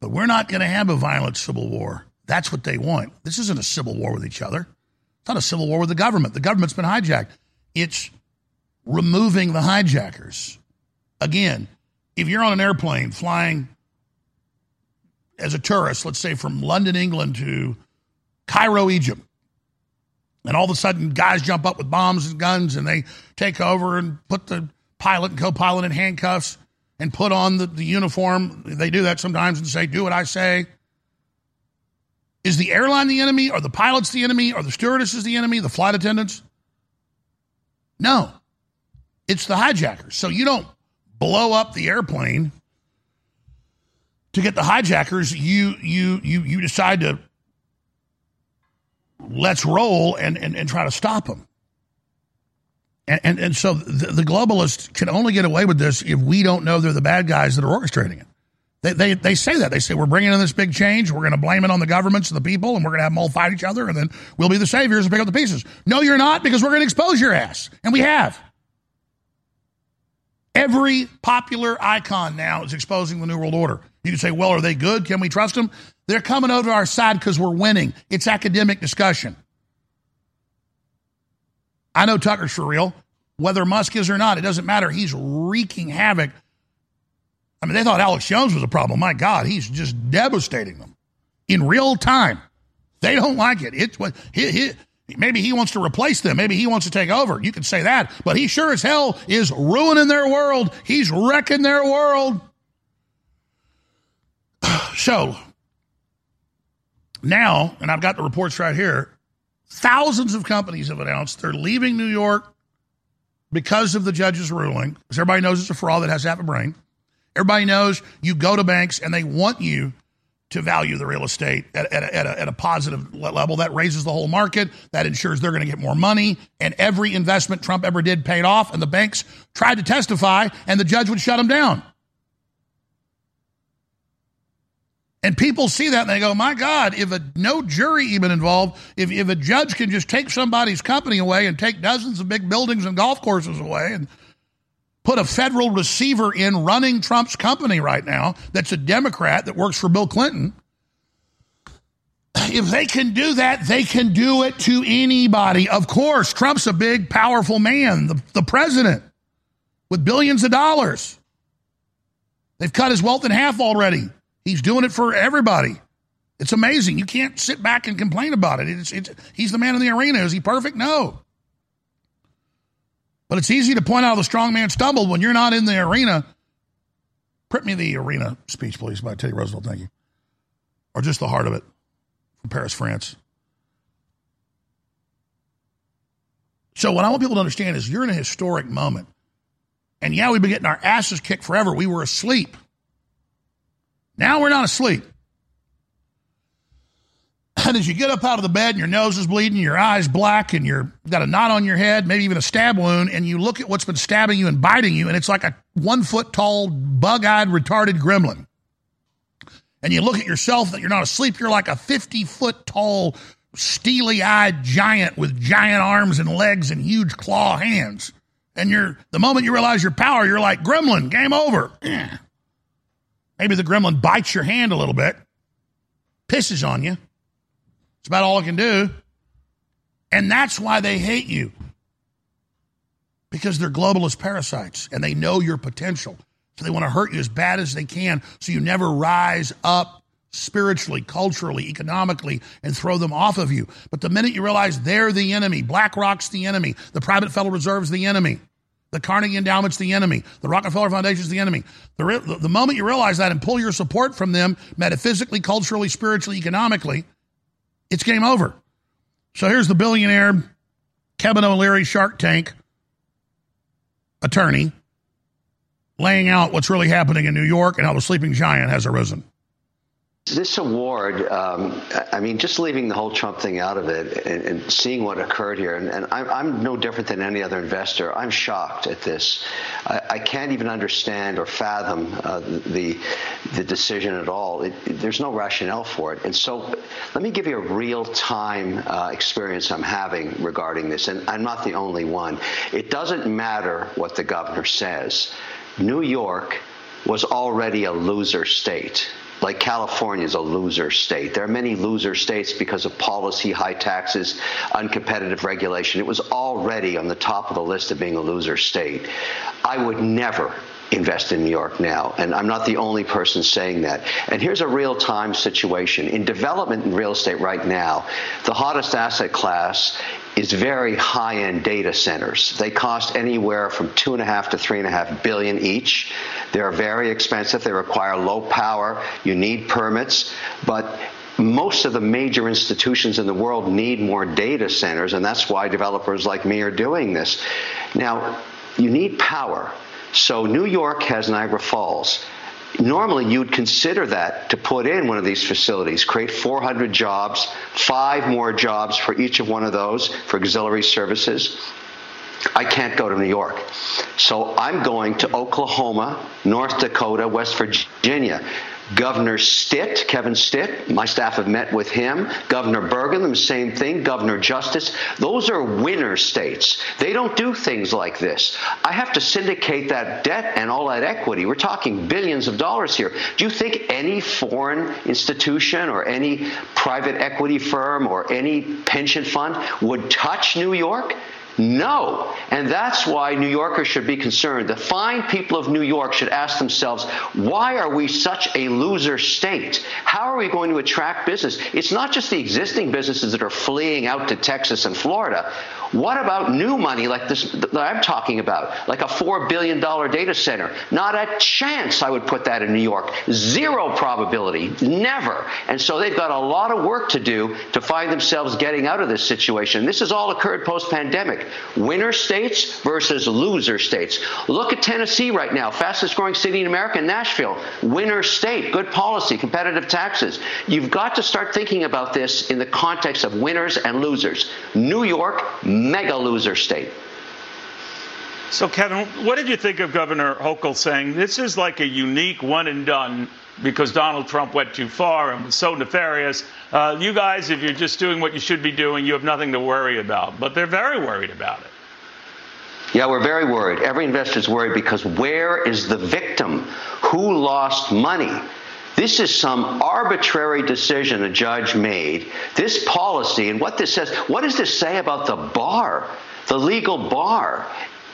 But we're not going to have a violent civil war. That's what they want. This isn't a civil war with each other. It's not a civil war with the government. The government's been hijacked. It's removing the hijackers. Again, if you're on an airplane flying as a tourist, let's say from London, England to Cairo, Egypt, and all of a sudden guys jump up with bombs and guns and they take over and put the pilot and co-pilot in handcuffs and put on the uniform. They do that sometimes and say, do what I say. Is the airline the enemy? Are the pilots the enemy? Are the stewardesses the enemy? The flight attendants? No. It's the hijackers. So you don't blow up the airplane to get the hijackers. You decide to let's roll and try to stop them. And so the globalists can only get away with this if we don't know they're the bad guys that are orchestrating it. They say that. They say, we're bringing in this big change. We're going to blame it on the governments and the people, and we're going to have them all fight each other, and then we'll be the saviors and pick up the pieces. No, you're not, because we're going to expose your ass. And we have. Every popular icon now is exposing the New World Order. You can say, well, are they good? Can we trust them? They're coming over to our side because we're winning. It's academic discussion. I know Tucker's for real. Whether Musk is or not, it doesn't matter. He's wreaking havoc. I mean, they thought Alex Jones was a problem. My God, he's just devastating them in real time. They don't like it. It's what he maybe he wants to replace them. Maybe he wants to take over. You can say that. But he sure as hell is ruining their world. He's wrecking their world. So now, and I've got the reports right here, thousands of companies have announced they're leaving New York because of the judge's ruling. Because everybody knows it's a fraud that has half a brain. Everybody knows you go to banks and they want you to value the real estate at a positive level. That raises the whole market. That ensures they're going to get more money. And every investment Trump ever did paid off. And the banks tried to testify, and the judge would shut them down. And people see that, and they go, my God, if no jury even involved, if a judge can just take somebody's company away and take dozens of big buildings and golf courses away and put a federal receiver in running Trump's company right now that's a Democrat that works for Bill Clinton. If they can do that, they can do it to anybody. Of course, Trump's a big, powerful man, the president, with billions of dollars. They've cut his wealth in half already. He's doing it for everybody. It's amazing. You can't sit back and complain about it. He's the man in the arena. Is he perfect? No. But it's easy to point out the strong man stumbled when you're not in the arena. Print me the arena speech, please, by Teddy Roosevelt. Thank you. Or just the heart of it from Paris, France. So what I want people to understand is you're in a historic moment. And yeah, we've been getting our asses kicked forever. We were asleep. Now we're not asleep. And as you get up out of the bed and your nose is bleeding, your eyes black, and you've got a knot on your head, maybe even a stab wound, and you look at what's been stabbing you and biting you, and it's like a 1-foot-tall, bug-eyed, retarded gremlin. And you look at yourself that you're not asleep. You're like a 50-foot-tall, steely-eyed giant with giant arms and legs and huge claw hands. And the moment you realize your power, you're like, gremlin, game over. Maybe the gremlin bites your hand a little bit, pisses on you. It's about all it can do. And that's why they hate you. Because they're globalist parasites and they know your potential. So they want to hurt you as bad as they can so you never rise up spiritually, culturally, economically, and throw them off of you. But the minute you realize they're the enemy, BlackRock's the enemy, the private Federal Reserve's the enemy, the Carnegie Endowment's the enemy, the Rockefeller Foundation's the enemy. The moment you realize that and pull your support from them metaphysically, culturally, spiritually, economically, it's game over. So here's the billionaire Kevin O'Leary Shark Tank attorney laying out what's really happening in New York and how the sleeping giant has arisen. This award, I mean, just leaving the whole Trump thing out of it and seeing what occurred here, and I'm no different than any other investor. I'm shocked at this. I can't even understand or fathom the decision at all. There's no rationale for it. And so let me give you a real-time experience I'm having regarding this, and I'm not the only one. It doesn't matter what the governor says. New York was already a loser state. Like California is a loser state. There are many loser states because of policy, high taxes, uncompetitive regulation. It was already on the top of the list of being a loser state. I would never invest in New York now, and I'm not the only person saying that. And here's a real-time situation. In development in real estate right now, the hottest asset class is very high-end data centers. They cost anywhere from $2.5 to $3.5 billion each. They're very expensive. They require low power. You need permits, but most of the major institutions in the world need more data centers, and that's why developers like me are doing this. Now, you need power. So New York has Niagara Falls. Normally, you'd consider that to put in one of these facilities, create 400 jobs, 5 more jobs for each of one of those for auxiliary services. I can't go to New York. So I'm going to Oklahoma, North Dakota, West Virginia. Governor Stitt, Kevin Stitt, my staff have met with him. Governor Burgum, the same thing. Governor Justice. Those are winner states. They don't do things like this. I have to syndicate that debt and all that equity. We're talking billions of dollars here. Do you think any foreign institution or any private equity firm or any pension fund would touch New York? No. And that's why New Yorkers should be concerned. The fine people of New York should ask themselves, why are we such a loser state? How are we going to attract business? It's not just the existing businesses that are fleeing out to Texas and Florida. What about new money like this that I'm talking about, like a $4 billion data center? Not a chance I would put that in New York. Zero probability. Never. And so they've got a lot of work to do to find themselves getting out of this situation. This has all occurred post-pandemic. Winner states versus loser states. Look at Tennessee right now, fastest growing city in America, Nashville. Winner state, good policy, competitive taxes. You've got to start thinking about this in the context of winners and losers. New York, mega loser state. So, Kevin, what did you think of Governor Hochul saying this is like a unique one and done because Donald Trump went too far and was so nefarious? You guys, if you're just doing what you should be doing, you have nothing to worry about. But they're very worried about it. Yeah, we're very worried. Every investor's worried because where is the victim? Who lost money? This is some arbitrary decision a judge made. This policy and what this says, what does this say about the bar, the legal bar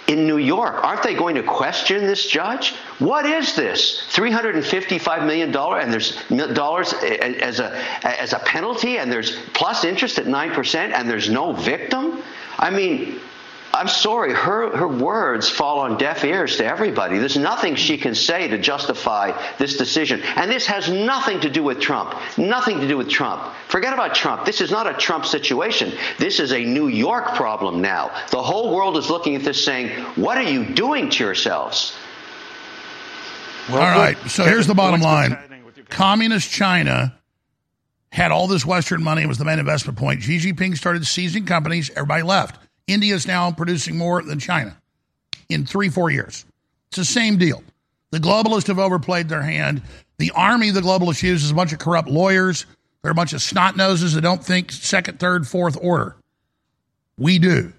in New York? Aren't they going to question this judge? What is this? $355 million and there's dollars as a penalty and there's plus interest at 9% and there's no victim? I mean, I'm sorry, her words fall on deaf ears to everybody. There's nothing she can say to justify this decision. And this has nothing to do with Trump. Nothing to do with Trump. Forget about Trump. This is not a Trump situation. This is a New York problem now. The whole world is looking at this saying, what are you doing to yourselves? All right. So here's the bottom line. Communist China had all this Western money. It was the main investment point. Xi Jinping started seizing companies. Everybody left. India is now producing more than China in 3-4 years. It's the same deal. The globalists have overplayed their hand. The army the globalists use is a bunch of corrupt lawyers. They're a bunch of snot noses that don't think second, third, fourth order. We do.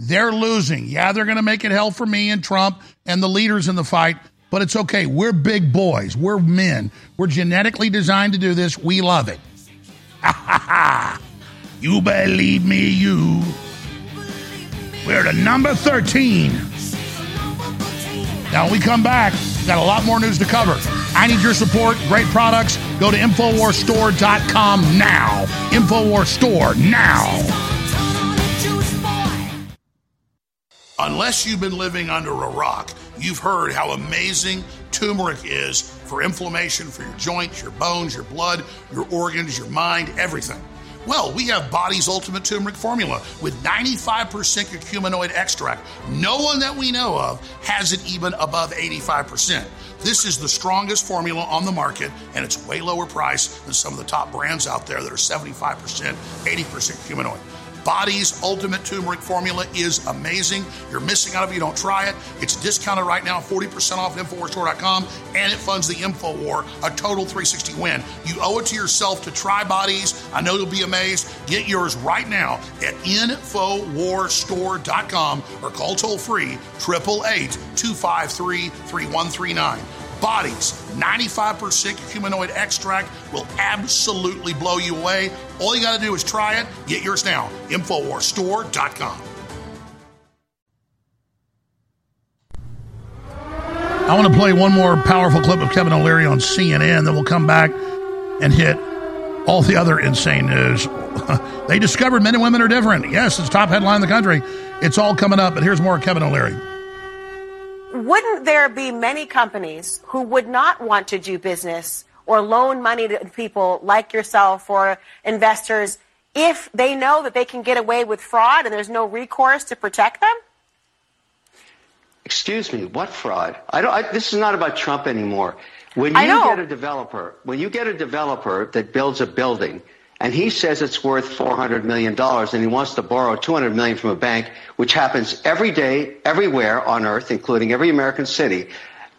They're losing. Yeah, they're going to make it hell for me and Trump and the leaders in the fight, but it's okay. We're big boys. We're men. We're genetically designed to do this. We love it. Ha ha ha. You believe me, you. We're to number 13. Now, when we come back, we've got a lot more news to cover. I need your support. Great products. Go to InfoWarsStore.com now. InfoWarsStore now. Unless you've been living under a rock, you've heard how amazing turmeric is for inflammation, for your joints, your bones, your blood, your organs, your mind, everything. Well, we have Body's Ultimate Turmeric Formula with 95% curcuminoid extract. No one that we know of has it even above 85%. This is the strongest formula on the market, and it's way lower priced than some of the top brands out there that are 75%, 80% curcuminoid. Body's Ultimate Turmeric Formula is amazing. You're missing out if you don't try it. It's discounted right now, 40% off at InfoWarsStore.com, and it funds the InfoWar, a total 360 win. You owe it to yourself to try Body's. I know you'll be amazed. Get yours right now at InfoWarsStore.com or call toll-free 888-253-3139. Body's 95% curcuminoid extract will absolutely blow you away. All you got to do is try it. Get yours now. InfoWarsStore.com. I want to play one more powerful clip of Kevin O'Leary on CNN. Then we'll come back and hit all the other insane news. They discovered men and women are different. Yes, it's top headline in the country. It's all coming up. But here's more of Kevin O'Leary. Wouldn't there be many companies who would not want to do business or loan money to people like yourself or investors if they know that they can get away with fraud and there's no recourse to protect them? Excuse me, what fraud? This is not about Trump anymore. When you get a developer that builds a building and he says it's worth $400 million and he wants to borrow $200 million from a bank, which happens every day, everywhere on Earth, including every American city.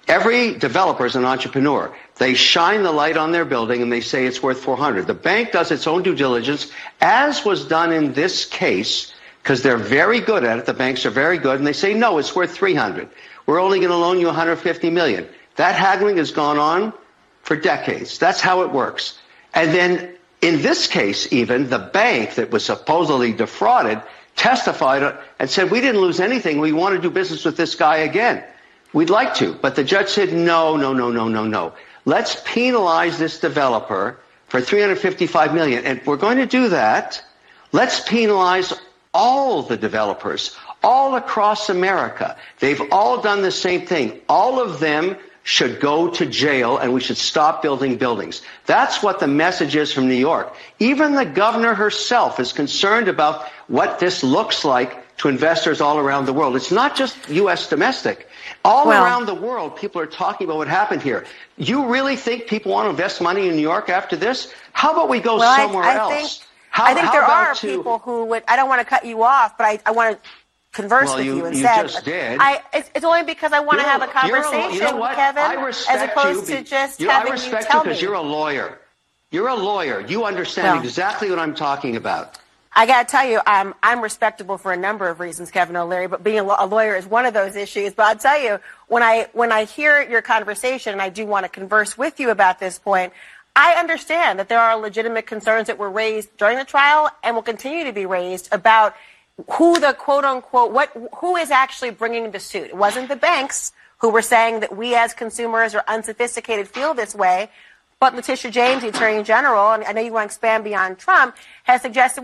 Every developer is an entrepreneur. They shine the light on their building and they say it's worth $400. The bank does its own due diligence, as was done in this case, because they're very good at it. The banks are very good, and they say, no, it's worth $300. We're only going to loan you $150 million. That haggling has gone on for decades. That's how it works. And then in this case, even, the bank that was supposedly defrauded testified and said, we didn't lose anything. We want to do business with this guy again. We'd like to. But the judge said, no. Let's penalize this developer for $355 million. And if we're going to do that, let's penalize all the developers all across America. They've all done the same thing. All of them should go to jail, and we should stop building buildings. That's what the message is from New York. Even the governor herself is concerned about what this looks like to investors all around the world. It's not just U.S. domestic. Around the world, people are talking about what happened here. You really think people want to invest money in New York after this? How about we go somewhere else? I think there are people who would. I don't want to cut you off, but I want to converse with you instead. It's only because I want to have a conversation, Kevin, as opposed to just having you tell me. I respect you because you're a lawyer. You understand exactly what I'm talking about. I got to tell you, I'm respectable for a number of reasons, Kevin O'Leary, but being a lawyer is one of those issues. But I'll tell you, when I hear your conversation, and I do want to converse with you about this point, I understand that there are legitimate concerns that were raised during the trial and will continue to be raised about who the quote-unquote, who is actually bringing the suit. It wasn't the banks who were saying that we as consumers or unsophisticated feel this way, but Letitia James, the Attorney General, and I know you want to expand beyond Trump, has suggested,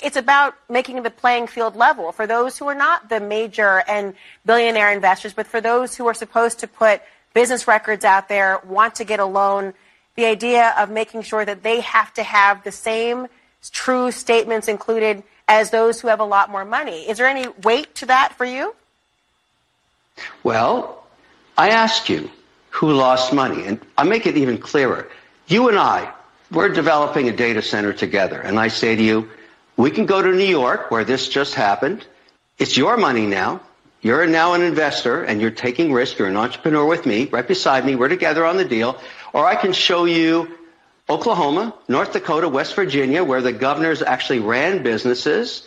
it's about making the playing field level for those who are not the major and billionaire investors, but for those who are supposed to put business records out there, want to get a loan, the idea of making sure that they have to have the same true statements included as those who have a lot more money. Is there any weight to that for you? Well, I ask you, who lost money? And I make it even clearer. You and I, we're developing a data center together. And I say to you, we can go to New York where this just happened. It's your money now. You're now an investor and you're taking risk. You're an entrepreneur with me, right beside me. We're together on the deal. Or I can show you Oklahoma, North Dakota, West Virginia, where the governors actually ran businesses.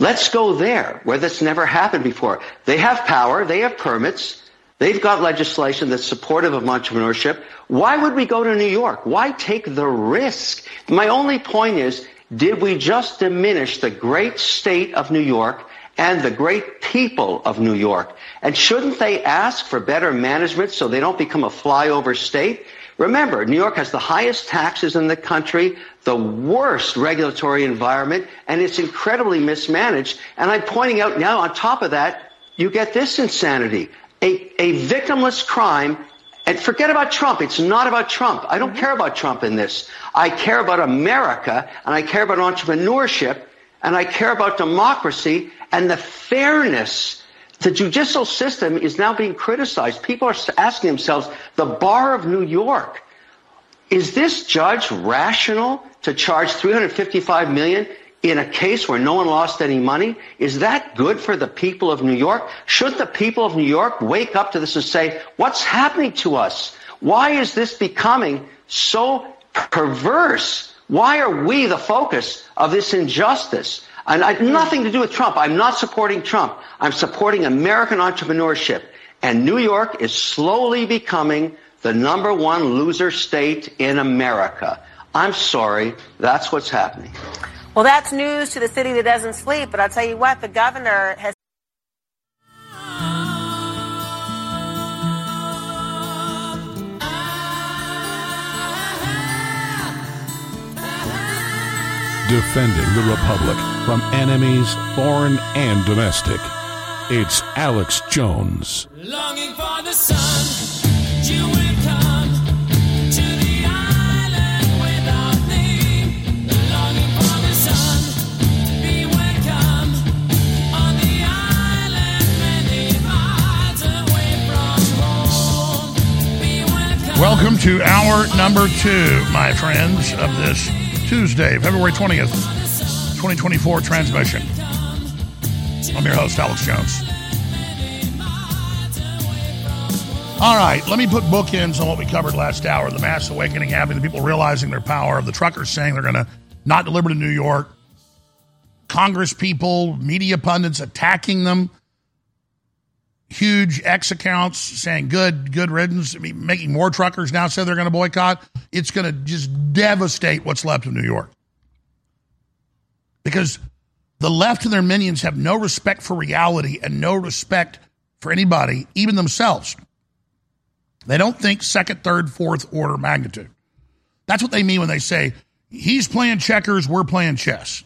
Let's go there, where that's never happened before. They have power. They have permits. They've got legislation that's supportive of entrepreneurship. Why would we go to New York? Why take the risk? My only point is, did we just diminish the great state of New York and the great people of New York? And shouldn't they ask for better management so they don't become a flyover state? Remember, New York has the highest taxes in the country, the worst regulatory environment, and it's incredibly mismanaged. And I'm pointing out now, on top of that, you get this insanity. A victimless crime And forget about Trump. It's not about Trump. I don't care about Trump in this. I care about America, and I care about entrepreneurship, and I care about democracy and the fairness. The judicial system is now being criticized. People are asking themselves, the bar of New York, is this judge rational to charge $355 million in a case where no one lost any money? Is that good for the people of New York? Should the people of New York wake up to this and say, what's happening to us? Why is this becoming so perverse? Why are we the focus of this injustice? And I have nothing to do with Trump. I'm not supporting Trump. I'm supporting American entrepreneurship. And New York is slowly becoming the number one loser state in America. I'm sorry, that's what's happening. Well, that's news to the city that doesn't sleep, but I'll tell you what, the governor has... Defending the Republic from enemies, foreign and domestic, it's Alex Jones. Longing for the sun, you will come to the island without me, longing for the sun. Be welcome on the island many miles away from home. Be welcome. Welcome to hour number two, my friends, of this Tuesday, February 20th, 2024 transmission. I'm your host, Alex Jones. All right, let me put bookends on what we covered last hour. The mass awakening happening, the people realizing their power, the truckers saying they're going to not deliver to New York, Congress people, media pundits attacking them, huge X accounts saying good riddance, I mean, making more truckers now say they're going to boycott. It's going to just devastate what's left of New York. Because the left and their minions have no respect for reality and no respect for anybody, even themselves. They don't think second, third, fourth order magnitude. That's what they mean when they say, he's playing checkers, we're playing chess.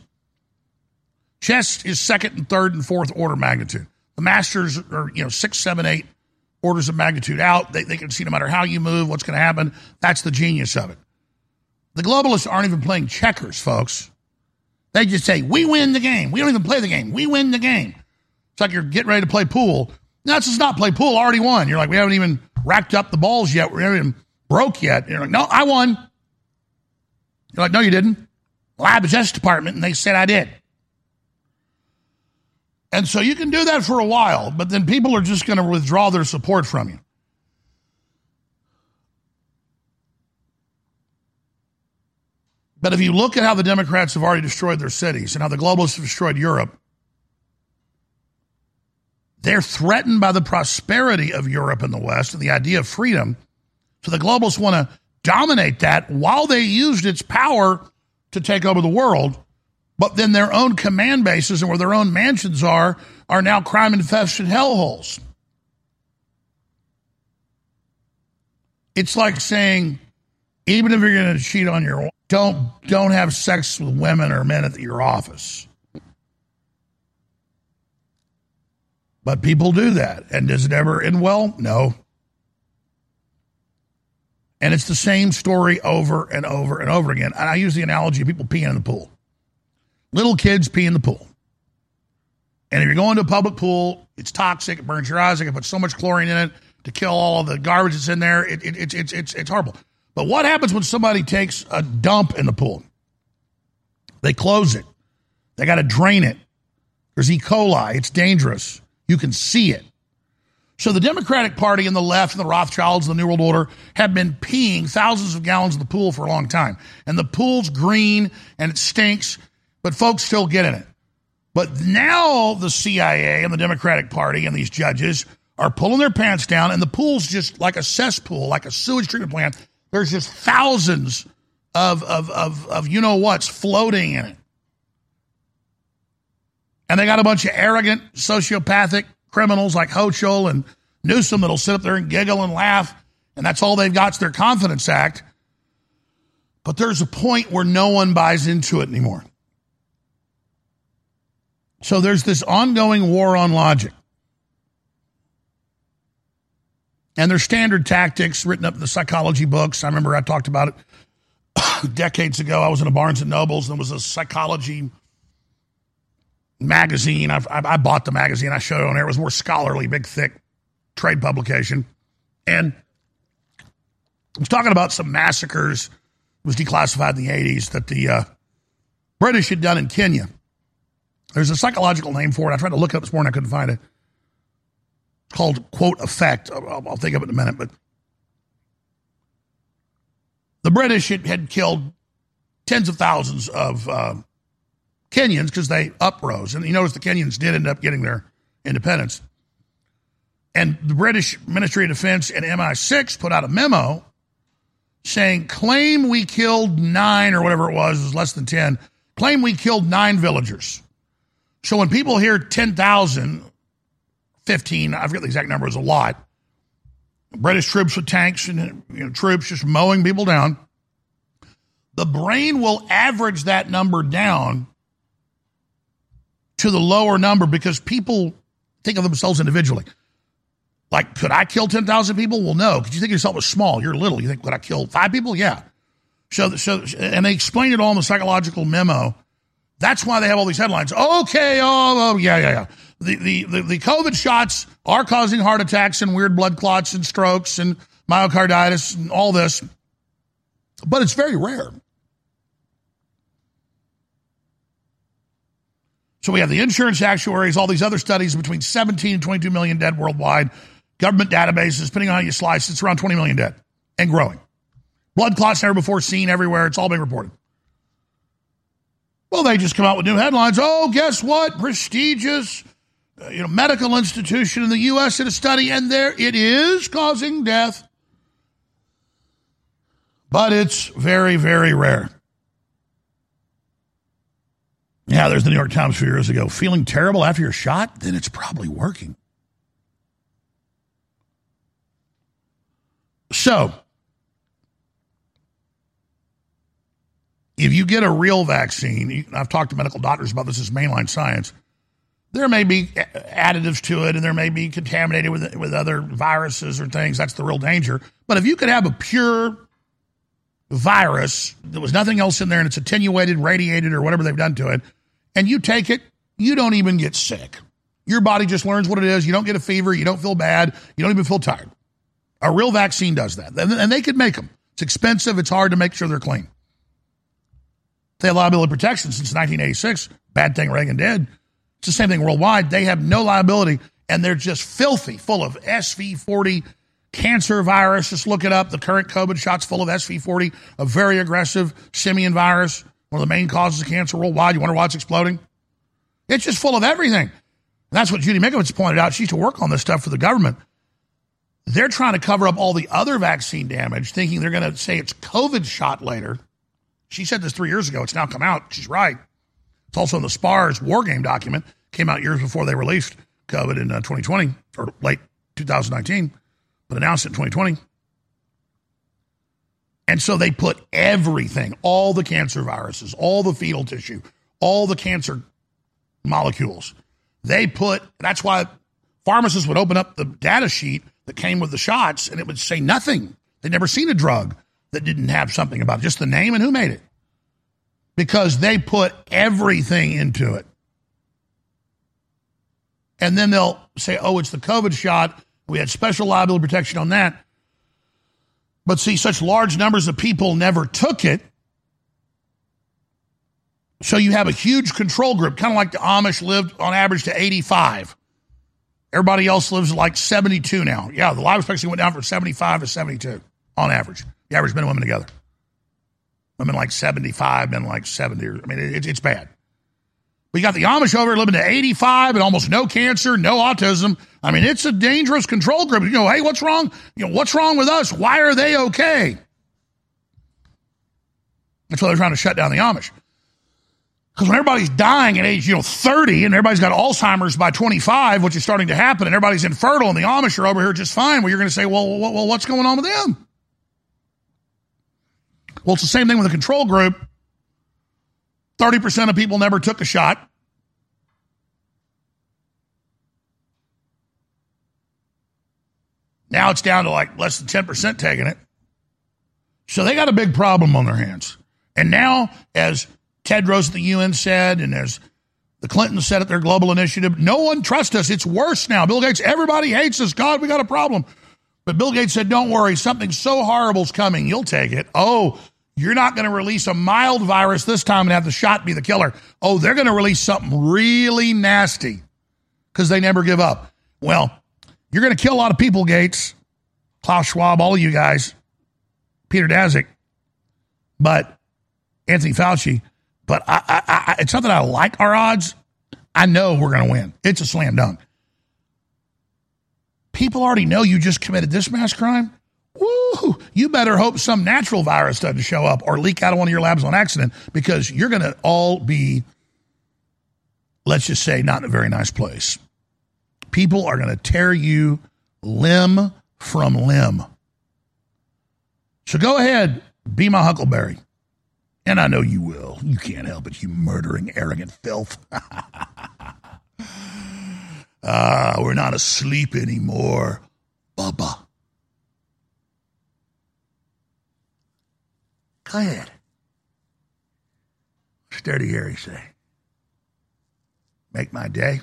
Chess is second and third and fourth order magnitude. The masters are, six, seven, eight orders of magnitude out. They can see no matter how you move, what's going to happen. That's the genius of it. The globalists aren't even playing checkers, folks. They just say, we win the game. We don't even play the game. We win the game. It's like you're getting ready to play pool. No, it's just not play pool. I already won. You're like, we haven't even racked up the balls yet. We haven't even broke yet. You're like, no, I won. You're like, no, you didn't. Well, I was at the department, and they said I did. And so you can do that for a while, but then people are just going to withdraw their support from you. But if you look at how the Democrats have already destroyed their cities and how the globalists have destroyed Europe, they're threatened by the prosperity of Europe and the West and the idea of freedom. So the globalists want to dominate that while they used its power to take over the world. But then their own command bases and where their own mansions are now crime-infested hellholes. It's like saying, even if you're going to cheat on your wife, don't have sex with women or men at your office. But people do that. And does it ever end well? No. And it's the same story over and over and over again. And I use the analogy of people peeing in the pool. Little kids pee in the pool. And if you're going to a public pool, it's toxic. It burns your eyes. It can put so much chlorine in it to kill all of the garbage that's in there. It's horrible. But what happens when somebody takes a dump in the pool? They close it. They got to drain it. There's E. coli. It's dangerous. You can see it. So the Democratic Party and the left and the Rothschilds and the New World Order have been peeing thousands of gallons in the pool for a long time. And the pool's green and it stinks, but folks still get in it. But now the CIA and the Democratic Party and these judges are pulling their pants down, and the pool's just like a cesspool, like a sewage treatment plant. There's just thousands of you-know-whats floating in it. And they got a bunch of arrogant, sociopathic criminals like Hochul and Newsom that'll sit up there and giggle and laugh, and that's all they've got is their Confidence Act. But there's a point where no one buys into it anymore. So there's this ongoing war on logic. And their standard tactics written up in the psychology books. I remember I talked about it decades ago. I was in a Barnes and Noble's and there was a psychology magazine. I bought the magazine. I showed it on air. It was more scholarly, big, thick trade publication. And I was talking about some massacres. It was declassified in the 80s that the British had done in Kenya. There's a psychological name for it. I tried to look it up this morning. I couldn't find it. It's called, quote, effect. I'll think of it in a minute. But the British had killed tens of thousands of Kenyans because they uprose. And you notice the Kenyans did end up getting their independence. And the British Ministry of Defense and MI6 put out a memo saying, claim we killed 9 or whatever it was less than 10. Claim we killed 9 villagers. So when people hear 10,000, 15, I forget the exact number, is a lot. British troops with tanks and troops just mowing people down. The brain will average that number down to the lower number because people think of themselves individually. Like, could I kill 10,000 people? Well, no, because you think yourself was small. You're little. You think, could I kill 5 people? Yeah. So, and they explain it all in the psychological memo. That's why they have all these headlines. Okay, yeah. The COVID shots are causing heart attacks and weird blood clots and strokes and myocarditis and all this. But it's very rare. So we have the insurance actuaries, all these other studies, between 17 and 22 million dead worldwide. Government databases, depending on how you slice, it's around 20 million dead and growing. Blood clots never before seen everywhere. It's all being reported. Well, they just come out with new headlines. Oh, guess what? Prestigious medical institution in the U.S. did a study, and there it is causing death. But it's very, very rare. Yeah, there's the New York Times a few years ago. Feeling terrible after you're shot? Then it's probably working. So, if you get a real vaccine, I've talked to medical doctors about this, is mainline science, there may be additives to it and there may be contaminated with other viruses or things. That's the real danger. But if you could have a pure virus, there was nothing else in there and it's attenuated, radiated, or whatever they've done to it, and you take it, you don't even get sick. Your body just learns what it is. You don't get a fever. You don't feel bad. You don't even feel tired. A real vaccine does that. And they could make them. It's expensive. It's hard to make sure they're clean. They have liability protection since 1986. Bad thing Reagan did. It's the same thing worldwide. They have no liability, and they're just filthy, full of SV40 cancer virus. Just look it up. The current COVID shot's full of SV40, a very aggressive simian virus, one of the main causes of cancer worldwide. You wonder why it's exploding? It's just full of everything. And that's what Judy Mikovits pointed out. She used to work on this stuff for the government. They're trying to cover up all the other vaccine damage, thinking they're going to say it's COVID shot later. She said this 3 years ago. It's now come out. She's right. It's also in the SPARS war game document. Came out years before they released COVID in 2020 or late 2019, but announced it in 2020. And so they put everything, all the cancer viruses, all the fetal tissue, all the cancer molecules. That's why pharmacists would open up the data sheet that came with the shots and it would say nothing. They'd never seen a drug that didn't have something about it, just the name and who made it. Because they put everything into it. And then they'll say, oh, it's the COVID shot. We had special liability protection on that. But see, such large numbers of people never took it. So you have a huge control group, kind of like the Amish lived on average to 85. Everybody else lives like 72 now. Yeah, the life expectancy went down from 75 to 72 on average. The average men and women together. Women like 75, men like 70. I mean, it's bad. But you got the Amish over here living to 85 and almost no cancer, no autism. I mean, it's a dangerous control group. You know, hey, what's wrong? What's wrong with us? Why are they okay? That's why they're trying to shut down the Amish. Because when everybody's dying at age, 30 and everybody's got Alzheimer's by 25, which is starting to happen, and everybody's infertile and the Amish are over here just fine, well, you're going to say, well, what's going on with them? Well, it's the same thing with a control group. 30% of people never took a shot. Now it's down to like less than 10% taking it. So they got a big problem on their hands. And now, as Tedros at the UN said, and as the Clintons said at their global initiative, no one trusts us. It's worse now. Bill Gates, everybody hates us. God, we got a problem. But Bill Gates said, don't worry, something so horrible's coming. You'll take it. Oh, you're not going to release a mild virus this time and have the shot be the killer. Oh, they're going to release something really nasty because they never give up. Well, you're going to kill a lot of people, Gates, Klaus Schwab, all of you guys, Peter Daszak, but Anthony Fauci. But I it's not that I like our odds. I know we're going to win. It's a slam dunk. People already know you just committed this mass crime. Woo! You better hope some natural virus doesn't show up or leak out of one of your labs on accident, because you're going to all be, let's just say, not in a very nice place. People are going to tear you limb from limb. So go ahead, be my huckleberry. And I know you will. You can't help it, you murdering, arrogant filth. We're not asleep anymore, Bubba. Go ahead. What's Dirty Harry say? Make my day.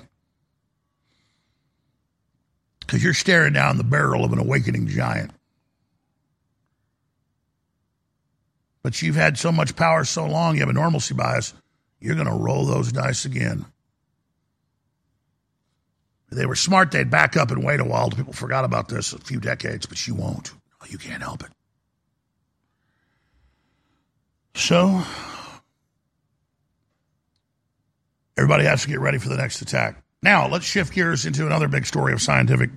Because you're staring down the barrel of an awakening giant. But you've had so much power so long, you have a normalcy bias, you're going to roll those dice again. If they were smart, they'd back up and wait a while. People forgot about this a few decades, but you won't. You can't help it. So, everybody has to get ready for the next attack. Now, let's shift gears into another big story of scientific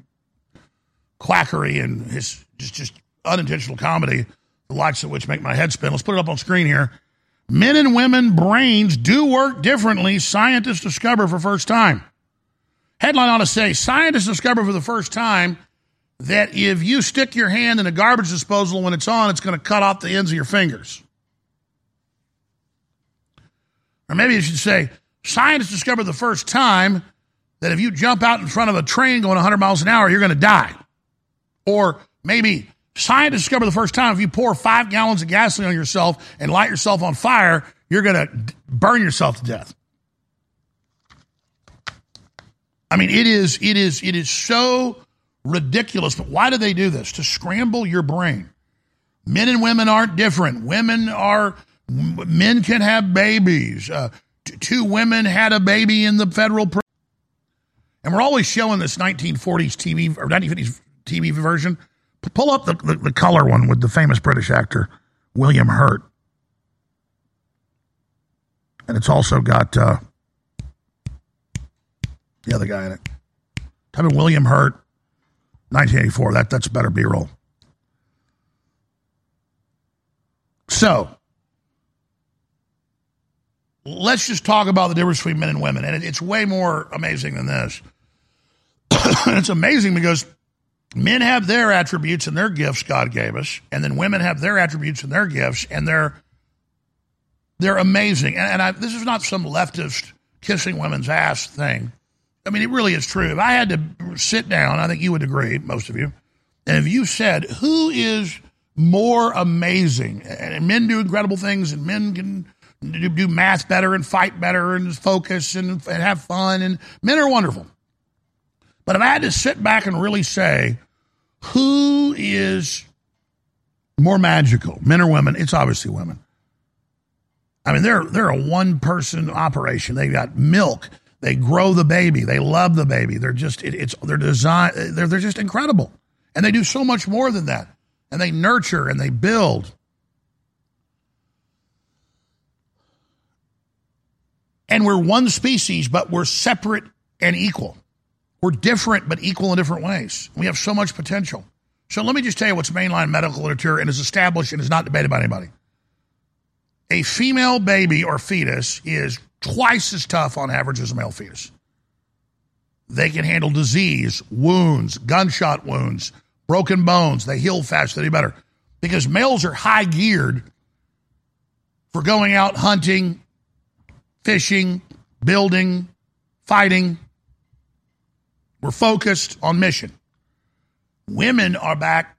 quackery and his just unintentional comedy, the likes of which make my head spin. Let's put it up on screen here. Men and women brains do work differently, scientists discover for first time. Headline ought to say, scientists discover for the first time that if you stick your hand in a garbage disposal when it's on, it's going to cut off the ends of your fingers. Or maybe it should say, scientists discover the first time that if you jump out in front of a train going 100 miles an hour, you're going to die. Or maybe scientists discover the first time if you pour 5 gallons of gasoline on yourself and light yourself on fire, you're going to burn yourself to death. I mean, it is so ridiculous. But why do they do this? To scramble your brain. Men and women aren't different. Men can have babies. Two women had a baby in the federal prison. And we're always showing this 1940s TV or 1950s TV version. Pull up the color one with the famous British actor, William Hurt. And it's also got the other guy in it. Type in William Hurt, 1984. That's better B-roll. So, let's just talk about the difference between men and women. And it's way more amazing than this. It's amazing because men have their attributes and their gifts God gave us. And then women have their attributes and their gifts. And they're amazing. And this is not some leftist kissing women's ass thing. I mean, it really is true. If I had to sit down, I think you would agree, most of you. And if you said, who is more amazing? And men do incredible things, and men can do math better and fight better and focus and have fun. And men are wonderful. But if I had to sit back and really say, who is more magical, men or women? It's obviously women. I mean, they're a one-person operation. They've got milk. They grow the baby. They love the baby. They're just they're design. They're just incredible, and they do so much more than that. And they nurture and they build. And we're one species, but we're separate and equal. We're different, but equal in different ways. We have so much potential. So let me just tell you what's mainline medical literature and is established and is not debated by anybody. A female baby or fetus is twice as tough on average as a male fetus. They can handle disease, wounds, gunshot wounds, broken bones. They heal faster, they do better. Because males are high geared for going out hunting, fishing, building, fighting. We're focused on mission. Women are back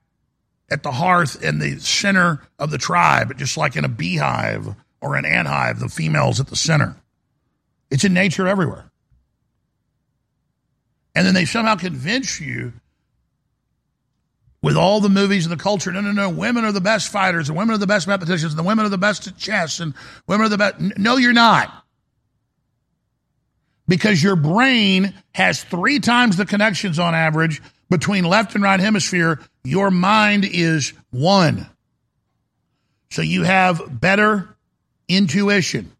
at the hearth and the center of the tribe, just like in a beehive or an anthive, the female's at the center. It's in nature everywhere. And then they somehow convince you with all the movies and the culture, no, women are the best fighters, and women are the best mathematicians, and the women are the best at chess, and women are the best. No, you're not. Because your brain has 3 times the connections on average between left and right hemisphere. Your mind is one. So you have better intuition.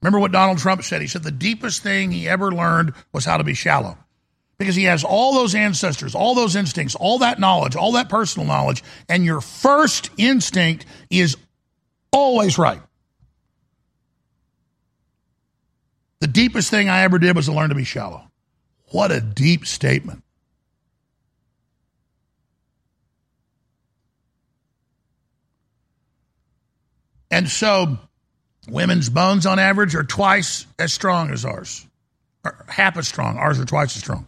Remember what Donald Trump said? He said the deepest thing he ever learned was how to be shallow. Because he has all those ancestors, all those instincts, all that knowledge, all that personal knowledge, and your first instinct is always right. The deepest thing I ever did was to learn to be shallow. What a deep statement. And so women's bones on average are twice as strong as ours. Or half as strong. Ours are twice as strong.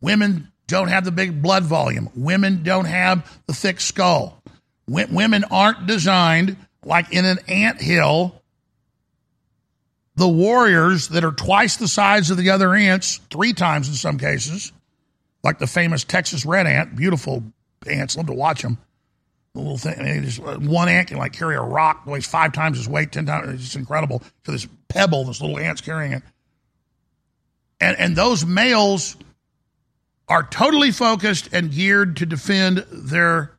Women don't have the big blood volume. Women don't have the thick skull. Women aren't designed like in an anthill. The warriors that are twice the size of the other ants, 3 times in some cases, like the famous Texas red ant, beautiful ants, love to watch them. The little thing, I mean, just one ant can like carry a rock, weighs 5 times its weight, 10 times, it's just incredible. So this pebble, this little ant's carrying it. And those males are totally focused and geared to defend their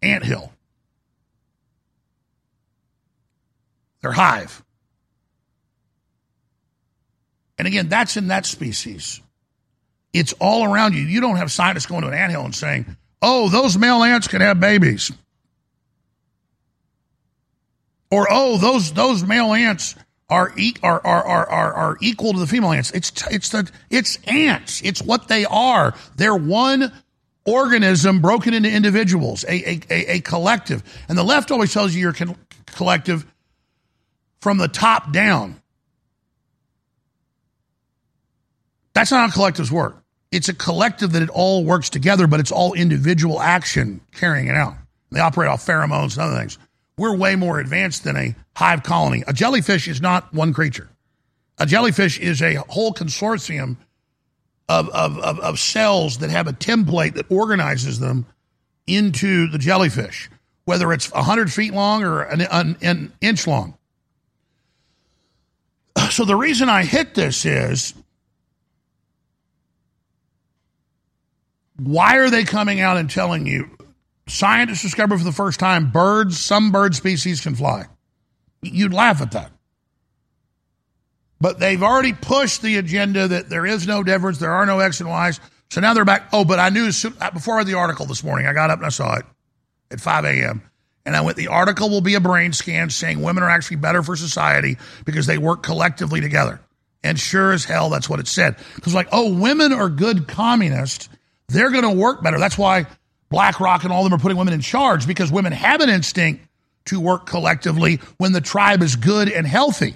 anthill, their hive. And again, that's in that species. It's all around you. You don't have scientists going to an anthill and saying, oh, those male ants can have babies. Or, oh, those male ants are equal to the female ants. It's ants. It's what they are. They're one organism broken into individuals, a collective. And the left always tells you you're collective from the top down. That's not how collectives work. It's a collective that it all works together, but it's all individual action carrying it out. They operate off pheromones and other things. We're way more advanced than a hive colony. A jellyfish is not one creature. A jellyfish is a whole consortium of cells that have a template that organizes them into the jellyfish, whether it's 100 feet long or an inch long. So the reason I hit this is, why are they coming out and telling you, scientists discovered for the first time, some bird species can fly? You'd laugh at that. But they've already pushed the agenda that there is no difference, there are no X and Ys, so now they're back. Oh, but I knew, before I read the article this morning, I got up and I saw it at 5 a.m., and I went, the article will be a brain scan saying women are actually better for society because they work collectively together. And sure as hell, that's what it said. Because like, oh, women are good communists, they're going to work better. That's why BlackRock and all of them are putting women in charge, because women have an instinct to work collectively when the tribe is good and healthy.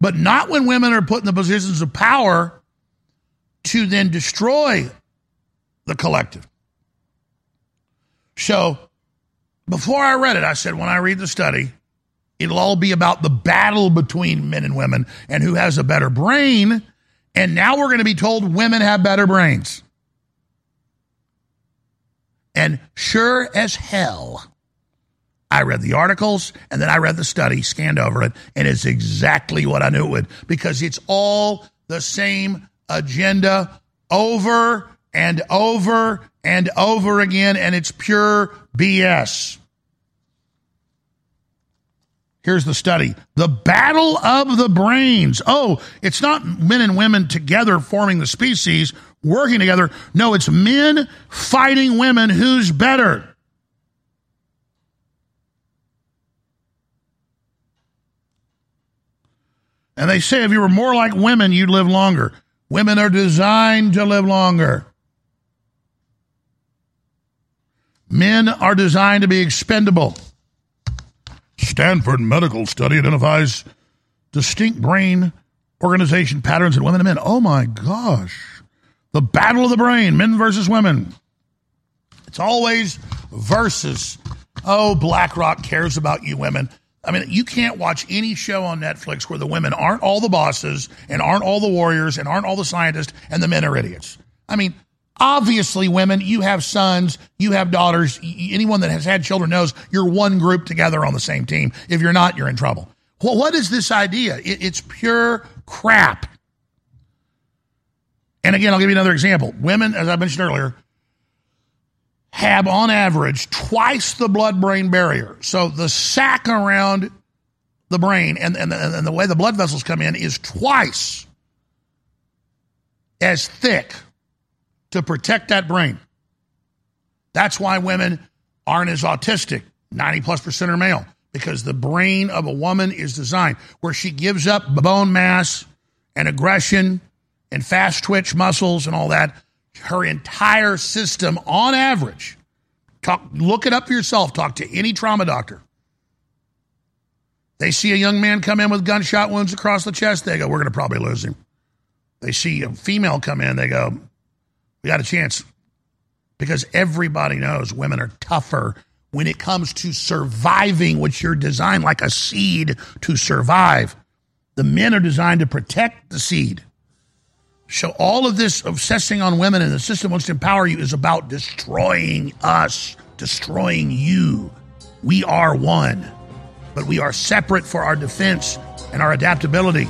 But not when women are put in the positions of power to then destroy the collective. So before I read it, I said, when I read the study, it'll all be about the battle between men and women and who has a better brain. And now we're going to be told women have better brains. And sure as hell, I read the articles, and then I read the study, scanned over it, and it's exactly what I knew it would, because it's all the same agenda over and over and over again, and it's pure BS. Here's the study. The battle of the brains. Oh, it's not men and women together forming the species, working together. No, it's men fighting women. Who's better? And they say if you were more like women, you'd live longer. Women are designed to live longer. Men are designed to be expendable. Stanford medical study identifies distinct brain organization patterns in women and men. Oh, my gosh. The battle of the brain, men versus women. It's always versus. Oh, BlackRock cares about you women. I mean, you can't watch any show on Netflix where the women aren't all the bosses and aren't all the warriors and aren't all the scientists and the men are idiots. I mean, obviously, women, you have sons, you have daughters. Anyone that has had children knows you're one group together on the same team. If you're not, you're in trouble. Well, what is this idea? It's pure crap. And again, I'll give you another example. Women, as I mentioned earlier, have on average twice the blood-brain barrier. So the sac around the brain and the way the blood vessels come in is twice as thick to protect that brain. That's why women aren't as autistic. 90+% are male, because the brain of a woman is designed where she gives up bone mass and aggression and fast twitch muscles and all that. Her entire system, on average, look it up for yourself, talk to any trauma doctor. They see a young man come in with gunshot wounds across the chest, they go, we're going to probably lose him. They see a female come in, they go, we got a chance. Because everybody knows women are tougher when it comes to surviving, which you're designed like a seed to survive. The men are designed to protect the seed. So all of this obsessing on women and the system wants to empower you is about destroying us, destroying you. We are one, but we are separate for our defense and our adaptability.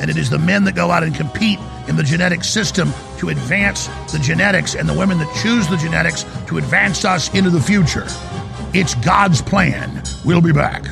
And it is the men that go out and compete in the genetic system to advance the genetics, and the women that choose the genetics to advance us into the future. It's God's plan. We'll be back.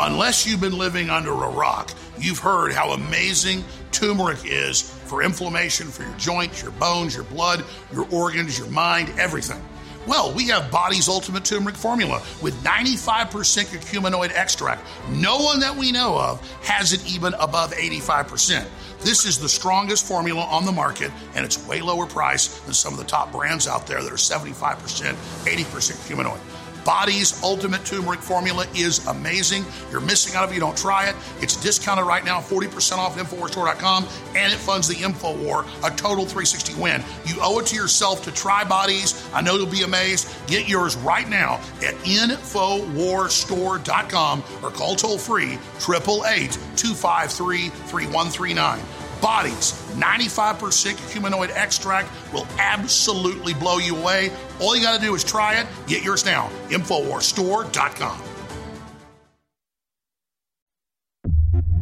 Unless you've been living under a rock, you've heard how amazing turmeric is for inflammation, for your joints, your bones, your blood, your organs, your mind, everything. Well, we have Body's Ultimate Turmeric Formula with 95% curcuminoid extract. No one that we know of has it even above 85%. This is the strongest formula on the market, and it's way lower priced than some of the top brands out there that are 75%, 80% curcuminoid. Body's Ultimate Turmeric Formula is amazing. You're missing out if you don't try it. It's discounted right now, 40% off at InfoWarsStore.com, and it funds the InfoWar, a total 360 win. You owe it to yourself to try Body's. I know you'll be amazed. Get yours right now at InfoWarsStore.com or call toll-free 888-253-3139. Body's 95% curcuminoid extract will absolutely blow you away. All you got to do is try it. Get yours now. InfoWarsStore.com.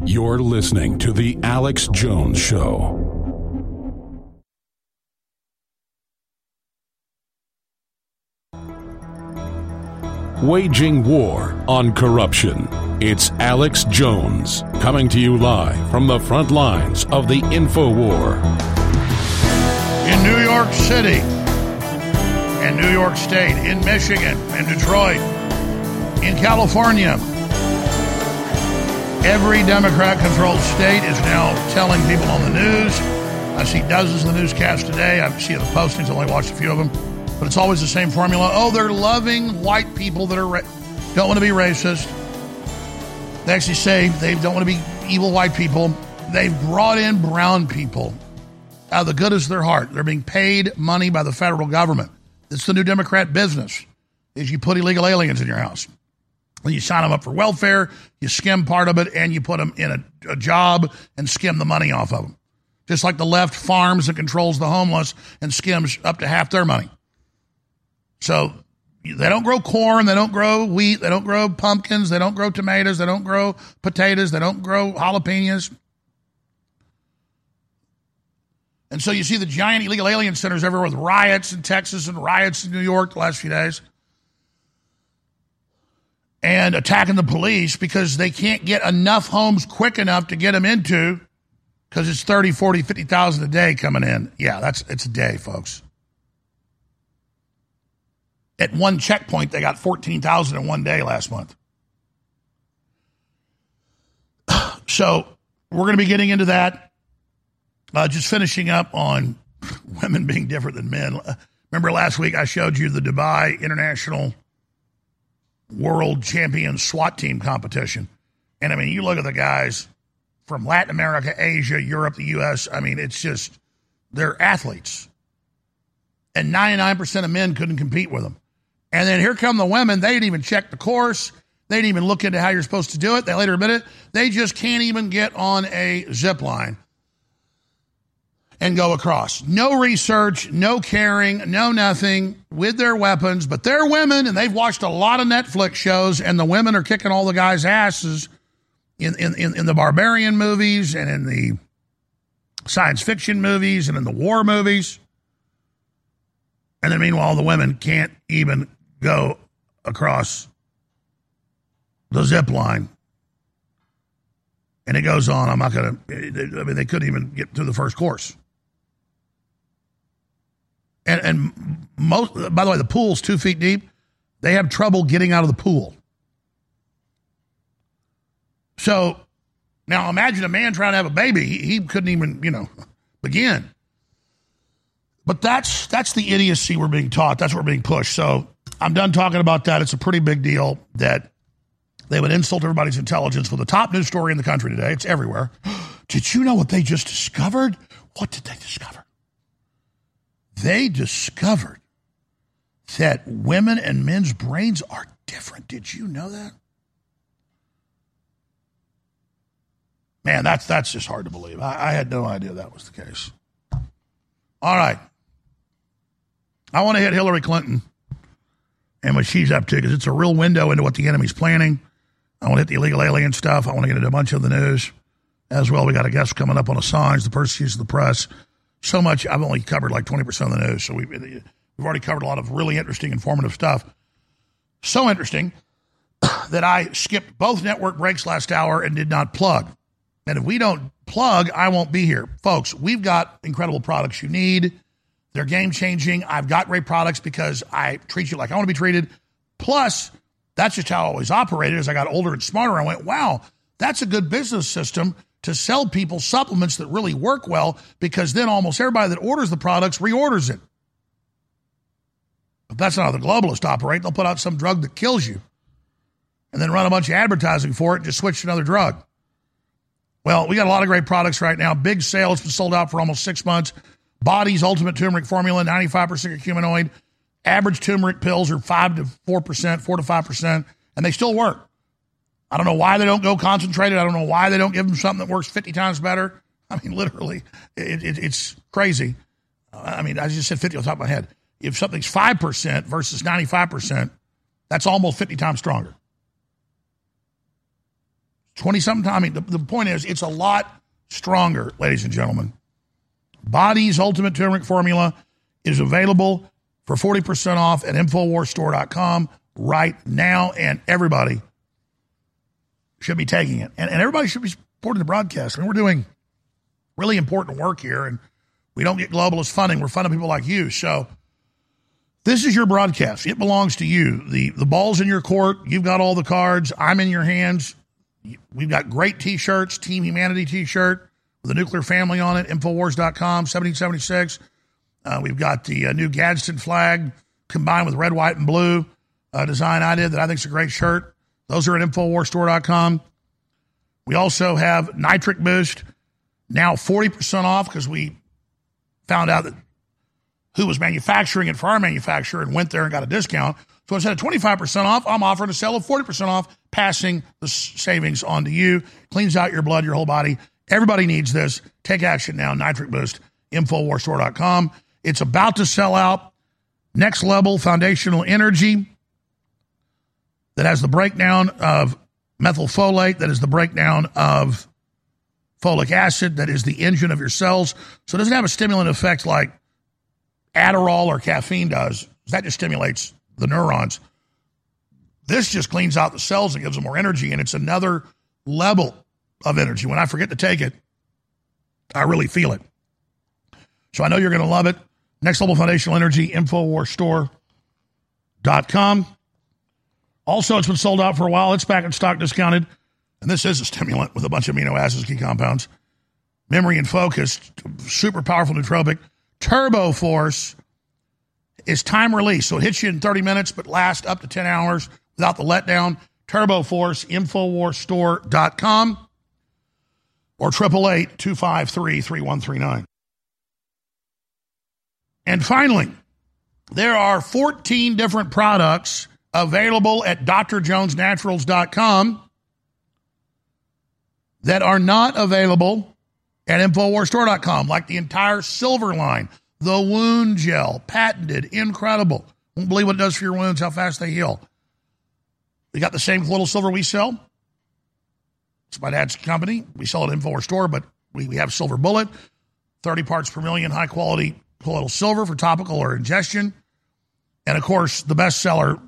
You're listening to The Alex Jones Show. Waging war on corruption. It's Alex Jones, coming to you live from the front lines of the InfoWar. In New York City, in New York State, in Michigan, in Detroit, in California, every Democrat-controlled state is now telling people on the news. I see dozens of the newscasts today. I see the postings. I only watched a few of them. But it's always the same formula. Oh, they're loving white people that are don't want to be racist. They actually say they don't want to be evil white people. They've brought in brown people out of the goodness of their heart. They're being paid money by the federal government. It's the new Democrat business, is you put illegal aliens in your house. And you sign them up for welfare, you skim part of it, and you put them in a job and skim the money off of them. Just like the left farms and controls the homeless and skims up to half their money. So they don't grow corn, they don't grow wheat, they don't grow pumpkins, they don't grow tomatoes, they don't grow potatoes, they don't grow jalapenos. And so you see the giant illegal alien centers everywhere with riots in Texas and riots in New York the last few days. And attacking the police because they can't get enough homes quick enough to get them into, because it's 30, 40, 50,000 a day coming in. Yeah, it's a day, folks. At one checkpoint, they got 14,000 in one day last month. So we're going to be getting into that. Just finishing up on women being different than men. Remember last week I showed you the Dubai International World Champion SWAT team competition. And, I mean, you look at the guys, from Latin America, Asia, Europe, the U.S. I mean, it's just, they're athletes. And 99% of men couldn't compete with them. And then here come the women. They didn't even check the course. They didn't even look into how you're supposed to do it. They later admit it. They just can't even get on a zip line and go across. No research, no caring, no nothing with their weapons. But they're women, and they've watched a lot of Netflix shows, and the women are kicking all the guys' asses in the barbarian movies and in the science fiction movies and in the war movies. And then meanwhile, the women can't even go across the zip line. And it goes on. I'm not going to, I mean, they couldn't even get through the first course. And most, by the way, the pool's 2 feet deep. They have trouble getting out of the pool. So now imagine a man trying to have a baby. He couldn't even, you know, begin. But that's the idiocy we're being taught. That's what we're being pushed. So I'm done talking about that. It's a pretty big deal that they would insult everybody's intelligence with the top news story in the country today. It's everywhere. Did you know what they just discovered? What did they discover? They discovered that women and men's brains are different. Did you know that? Man, that's just hard to believe. I had no idea that was the case. All right. I want to hit Hillary Clinton and what she's up to because it's a real window into what the enemy's planning. I want to hit the illegal alien stuff. I want to get into a bunch of the news as well. We got a guest coming up on Assange, the persecution of the press. So much. I've only covered like 20% of the news. So we've already covered a lot of really interesting, informative stuff. So interesting that I skipped both network breaks last hour and did not plug. And if we don't plug, I won't be here. Folks, we've got incredible products you need. They're game-changing. I've got great products because I treat you like I want to be treated. Plus, that's just how I always operated. As I got older and smarter, I went, wow, that's a good business system to sell people supplements that really work well because then almost everybody that orders the products reorders it. But that's not how the globalists operate. They'll put out some drug that kills you and then run a bunch of advertising for it and just switch to another drug. Well, we got a lot of great products right now. Big sale. It's been sold out for almost 6 months. Body's Ultimate Turmeric Formula, 95% curcuminoid. Average turmeric pills are 5 to 4%, 4 to 5%, and they still work. I don't know why they don't go concentrated. I don't know why they don't give them something that works 50 times better. I mean, literally, it's crazy. I mean, I just said 50 on top of my head. If something's 5% versus 95%, that's almost 50 times stronger. 20-something time. I mean, the point is, it's a lot stronger, ladies and gentlemen. Body's Ultimate Turmeric Formula is available for 40% off at InfoWarsStore.com right now, and everybody should be taking it. And everybody should be supporting the broadcast. I mean, we're doing really important work here, and we don't get globalist funding. We're funding people like you, so this is your broadcast. It belongs to you. The ball's in your court. You've got all the cards. I'm in your hands. We've got great T-shirts, Team Humanity T-shirt with a nuclear family on it, Infowars.com, 1776. We've got the new Gadsden flag combined with red, white, and blue design I did that I think is a great shirt. Those are at Infowarsstore.com. We also have Nitric Boost, now 40% off because we found out that who was manufacturing it for our manufacturer and went there and got a discount. So instead of 25% off, I'm offering a sale of 40% off, passing the savings on to you. Cleans out your blood, your whole body. Everybody needs this. Take action now. Nitric Boost, InfoWarsStore.com. It's about to sell out. Next Level Foundational Energy that has the breakdown of methylfolate, that is the breakdown of folic acid, that is the engine of your cells. So it doesn't have a stimulant effect like Adderall or caffeine does. That just stimulates the neurons. This just cleans out the cells and gives them more energy, and it's another level of energy. When I forget to take it, I really feel it. So I know you're going to love it. Next Level Foundational Energy, InfoWarsStore.com. Also, it's been sold out for a while. It's back in stock, discounted. And this is a stimulant with a bunch of amino acids, key compounds. Memory and focus, super powerful nootropic. Turbo Force is time release, so it hits you in 30 minutes, but lasts up to 10 hours without the letdown. Turbo Force, InfoWarsStore.com. or 888-253-3139. And finally, there are 14 different products available at drjonesnaturals.com that are not available at InfoWarsStore.com, like the entire Silver line, the wound gel, patented, incredible. Won't believe what it does for your wounds, how fast they heal. They got the same colloidal silver we sell. It's my dad's company. We sell it at InfoWars Store, but we have Silver Bullet, 30 parts per million, high-quality colloidal silver for topical or ingestion. And, of course, the bestseller,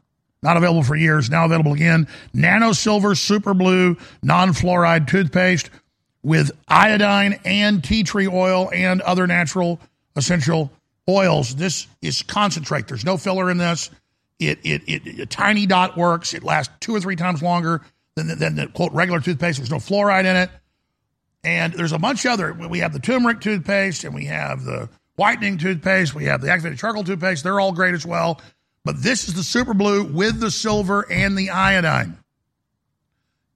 not available for years, now available again, Nano Silver Super Blue Non-Fluoride Toothpaste with iodine and tea tree oil and other natural essential oils. This is concentrate. There's no filler in this. A tiny dot works. It lasts 2 or 3 times longer than the, quote, regular toothpaste. There's no fluoride in it. And there's a bunch of other. We have the turmeric toothpaste, and we have the whitening toothpaste. We have the activated charcoal toothpaste. They're all great as well. But this is the Super Blue with the silver and the iodine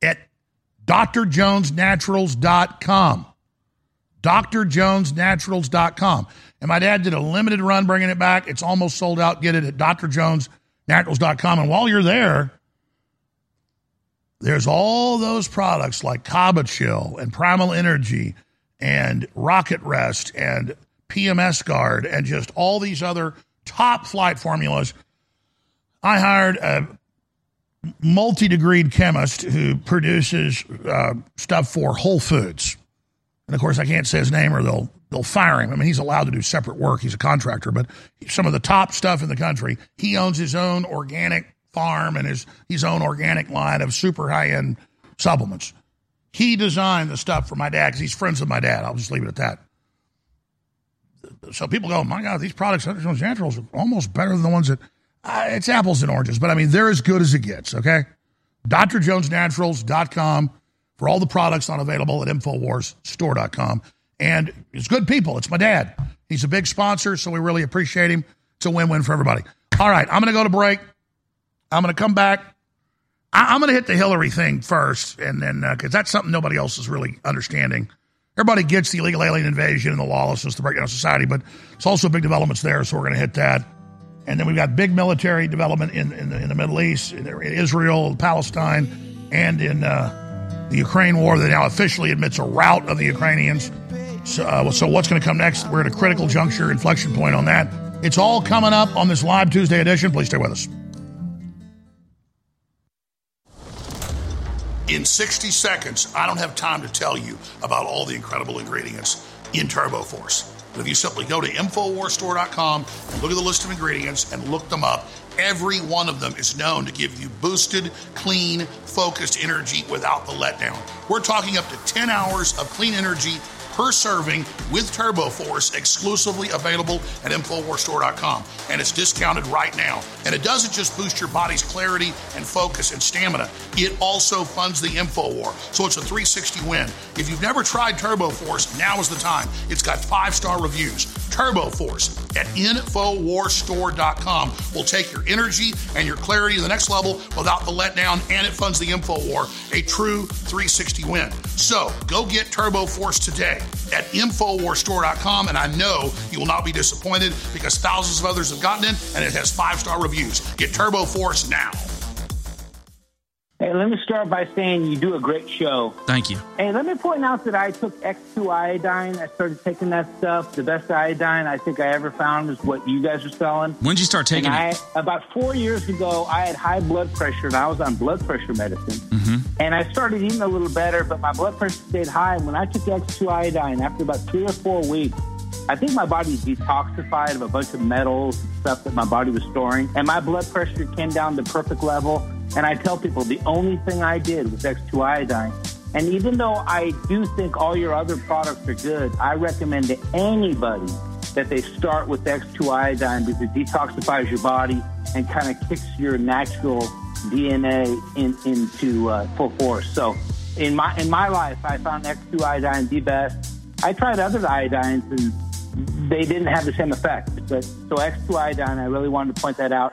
at drjonesnaturals.com. drjonesnaturals.com. And my dad did a limited run bringing it back. It's almost sold out. Get it at drjonesnaturals.com. And while you're there, there's all those products like Cabachill and Primal Energy and Rocket Rest and PMS Guard and just all these other top flight formulas. I hired a multi-degreed chemist who produces stuff for Whole Foods. And, of course, I can't say his name or they'll fire him. I mean, he's allowed to do separate work. He's a contractor. But some of the top stuff in the country, he owns his own organic farm and his own organic line of super high-end supplements. He designed the stuff for my dad because he's friends with my dad. I'll just leave it at that. So people go, my God, these products, Naturals, are almost better than the ones that, it's apples and oranges, but I mean, they're as good as it gets, okay? drjonesnaturals.com for all the products not available at InfoWarsStore.com. And it's good people. It's my dad. He's a big sponsor, so we really appreciate him. It's a win-win for everybody. All right, I'm going to go to break. I'm going to come back. I'm going to hit the Hillary thing first, and then because that's something nobody else is really understanding. Everybody gets the illegal alien invasion and the lawlessness, the breakdown of society, but it's also big developments there, so we're going to hit that. And then we've got big military development in the Middle East, in Israel, Palestine, and in the Ukraine war that now officially admits a rout of the Ukrainians. So what's going to come next? We're at a critical juncture, inflection point on that. It's all coming up on this live Tuesday edition. Please stay with us. In 60 seconds, I don't have time to tell you about all the incredible ingredients in Turbo Force. But if you simply go to InfoWarsStore.com and look at the list of ingredients and look them up, every one of them is known to give you boosted, clean, focused energy without the letdown. We're talking up to 10 hours of clean energy per serving with Turbo Force, exclusively available at InfoWarsStore.com. And it's discounted right now. And it doesn't just boost your body's clarity and focus and stamina. It also funds the InfoWar. So it's a 360 win. If you've never tried Turbo Force, now is the time. It's got 5-star reviews. Turbo Force at InfoWarsStore.com will take your energy and your clarity to the next level without the letdown, and it funds the InfoWar, a true 360 win. So go get Turbo Force today at InfoWarsStore.com, and I know you will not be disappointed because thousands of others have gotten it, and it has 5-star reviews. Get Turbo Force now. Hey, let me start by saying you do a great show. Thank you. Hey, let me point out that I took X2 iodine. I started taking that stuff. The best iodine I think I ever found is what you guys are selling. When did you start taking it? About 4 years ago, I had high blood pressure, and I was on blood pressure medicine. Mm-hmm. And I started eating a little better, but my blood pressure stayed high. And when I took X2 iodine, after about 3 or 4 weeks, I think my body detoxified of a bunch of metals and stuff that my body was storing. And my blood pressure came down to perfect level. And I tell people the only thing I did was X2 iodine. And even though I do think all your other products are good, I recommend to anybody that they start with X2 iodine because it detoxifies your body and kind of kicks your natural DNA into full force. So in my life, I found X2 iodine the best. I tried other iodines and they didn't have the same effect. But so X2 iodine, I really wanted to point that out.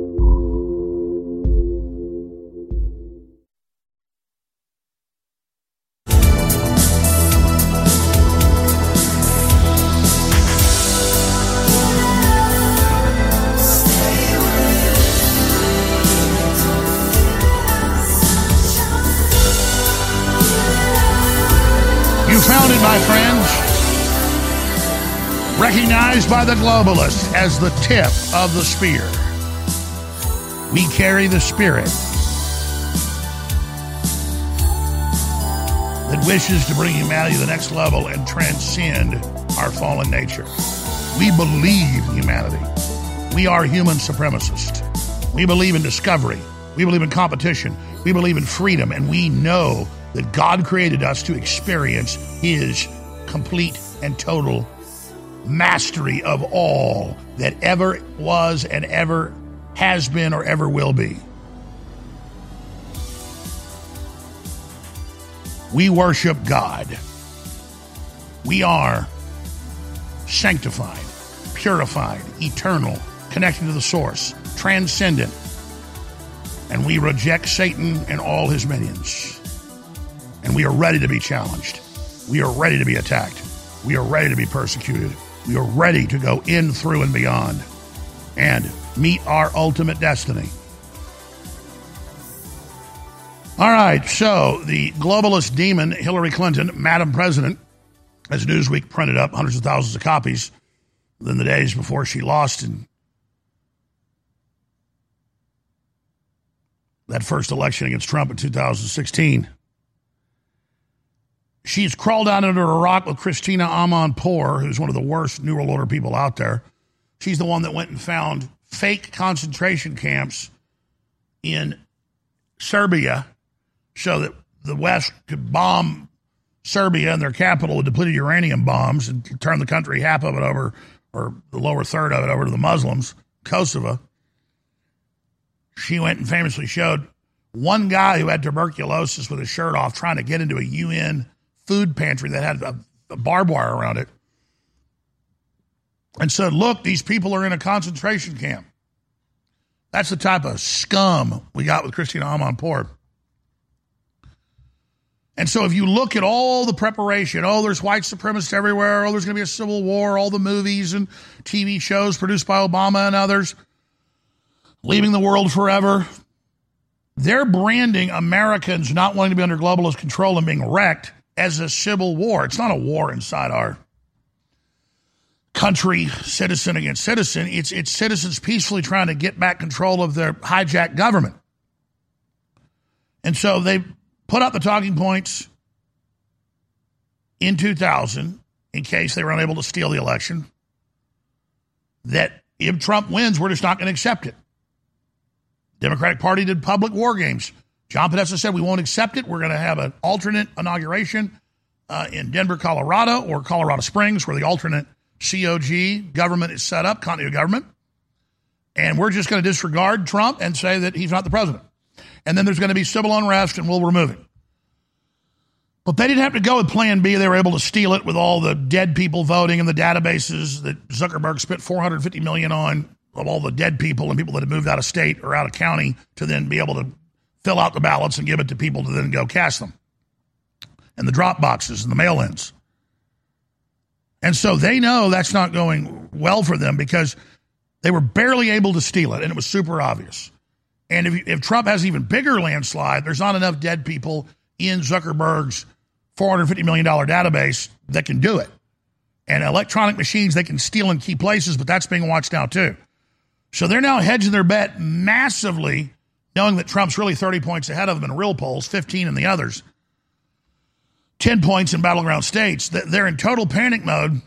You found it, my friends. Recognized by the globalists as the tip of the spear. We carry the spirit that wishes to bring humanity to the next level and transcend our fallen nature. We believe in humanity. We are human supremacists. We believe in discovery. We believe in competition. We believe in freedom. And we know that God created us to experience his complete and total mastery of all that ever was and ever has been or ever will be. We worship God. We are sanctified, purified, eternal, connected to the source, transcendent, and we reject Satan and all his minions. And we are ready to be challenged. We are ready to be attacked. We are ready to be persecuted. We are ready to go in, through, and beyond and meet our ultimate destiny. All right, so the globalist demon, Hillary Clinton, Madam President, as Newsweek printed up hundreds of thousands of copies in the days before she lost in that first election against Trump in 2016. She's crawled out under a rock with Christina Amanpour, who's one of the worst New World Order people out there. She's the one that went and found fake concentration camps in Serbia so that the West could bomb Serbia and their capital with depleted uranium bombs and turn the country, half of it over, or the lower third of it over to the Muslims, Kosovo. She went and famously showed one guy who had tuberculosis with his shirt off trying to get into a UN food pantry that had a barbed wire around it and said, look, these people are in a concentration camp. That's the type of scum we got with Christina Amanpour. And so if you look at all the preparation, oh, there's white supremacists everywhere, oh, there's going to be a civil war, all the movies and TV shows produced by Obama and others, leaving the world forever. They're branding Americans not wanting to be under globalist control and being wrecked as a civil war. It's not a war inside our country, citizen against citizen. It's citizens peacefully trying to get back control of their hijacked government. And so they put out the talking points in 2000 in case they were unable to steal the election that if Trump wins, we're just not going to accept it. Democratic Party did public war games. John Podesta said, we won't accept it. We're going to have an alternate inauguration in Denver, Colorado, or Colorado Springs, where the alternate COG government is set up, continuity government. And we're just going to disregard Trump and say that he's not the president. And then there's going to be civil unrest, and we'll remove him. But they didn't have to go with plan B. They were able to steal it with all the dead people voting and the databases that Zuckerberg spent $450 million on, of all the dead people and people that had moved out of state or out of county to then be able to fill out the ballots and give it to people to then go cast them. And the drop boxes and the mail-ins. And so they know that's not going well for them because they were barely able to steal it, and it was super obvious. And if Trump has an even bigger landslide, there's not enough dead people in Zuckerberg's $450 million database that can do it. And electronic machines, they can steal in key places, but that's being watched now too. So they're now hedging their bet massively, knowing that Trump's really 30 points ahead of them in real polls, 15 in the others, 10 points in battleground states. They're in total panic mode,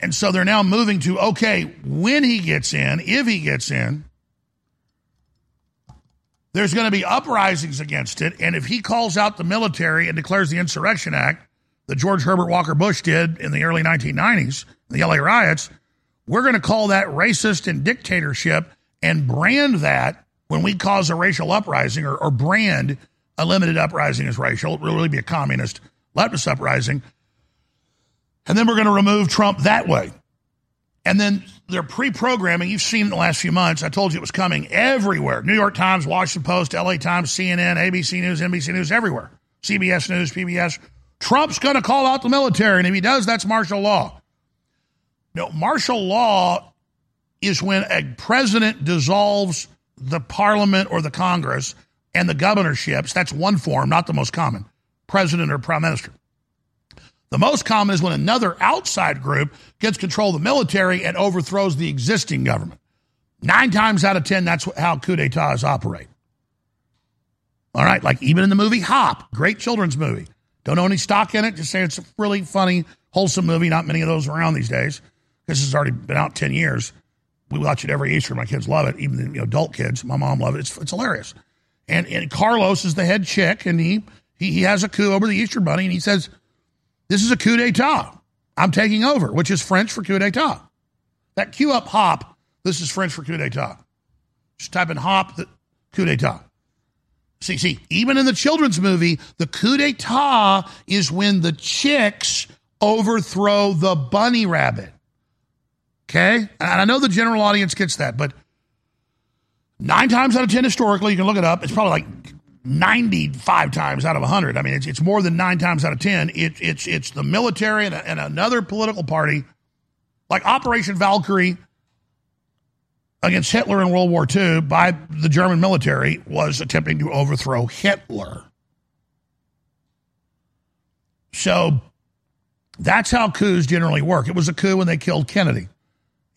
and so they're now moving to, okay, when he gets in, if he gets in, there's going to be uprisings against it, and if he calls out the military and declares the Insurrection Act that George Herbert Walker Bush did in the early 1990s, the L.A. riots, we're going to call that racist and dictatorship and brand that when we cause a racial uprising or brand a limited uprising as racial. It will really be a communist leftist uprising. And then we're going to remove Trump that way. And then They're pre-programming. You've seen it in the last few months. I told you it was coming everywhere. New York Times, Washington Post, L.A. Times, CNN, ABC News, NBC News, everywhere. CBS News, PBS. Trump's going to call out the military, and if he does, that's martial law. No, martial law is when a president dissolves the parliament or the Congress and the governorships. That's one form, not the most common, president or prime minister. The most common is when another outside group gets control of the military and overthrows the existing government. 9 times out of 10, that's how coup d'etats operate. All right, like even in the movie Hop, great children's movie. Don't own any stock in it, just say it's a really funny, wholesome movie. Not many of those around these days. This has already been out 10 years. We watch it every Easter. My kids love it, even the adult kids. My mom loves it. It's hilarious. And Carlos is the head chick, and he has a coup over the Easter Bunny, and he says, this is a coup d'etat. I'm taking over, which is French for coup d'etat. That cue up Hop, this is French for coup d'etat. Just type in Hop, the coup d'etat. See, even in the children's movie, the coup d'etat is when the chicks overthrow the bunny rabbit. Okay? And I know the general audience gets that, but 9 times out of 10 historically, you can look it up, it's probably like 95 times out of 100. I mean, it's more than 9 times out of 10. It's the military and another political party, like Operation Valkyrie against Hitler in World War II by the German military was attempting to overthrow Hitler. So that's how coups generally work. It was a coup when they killed Kennedy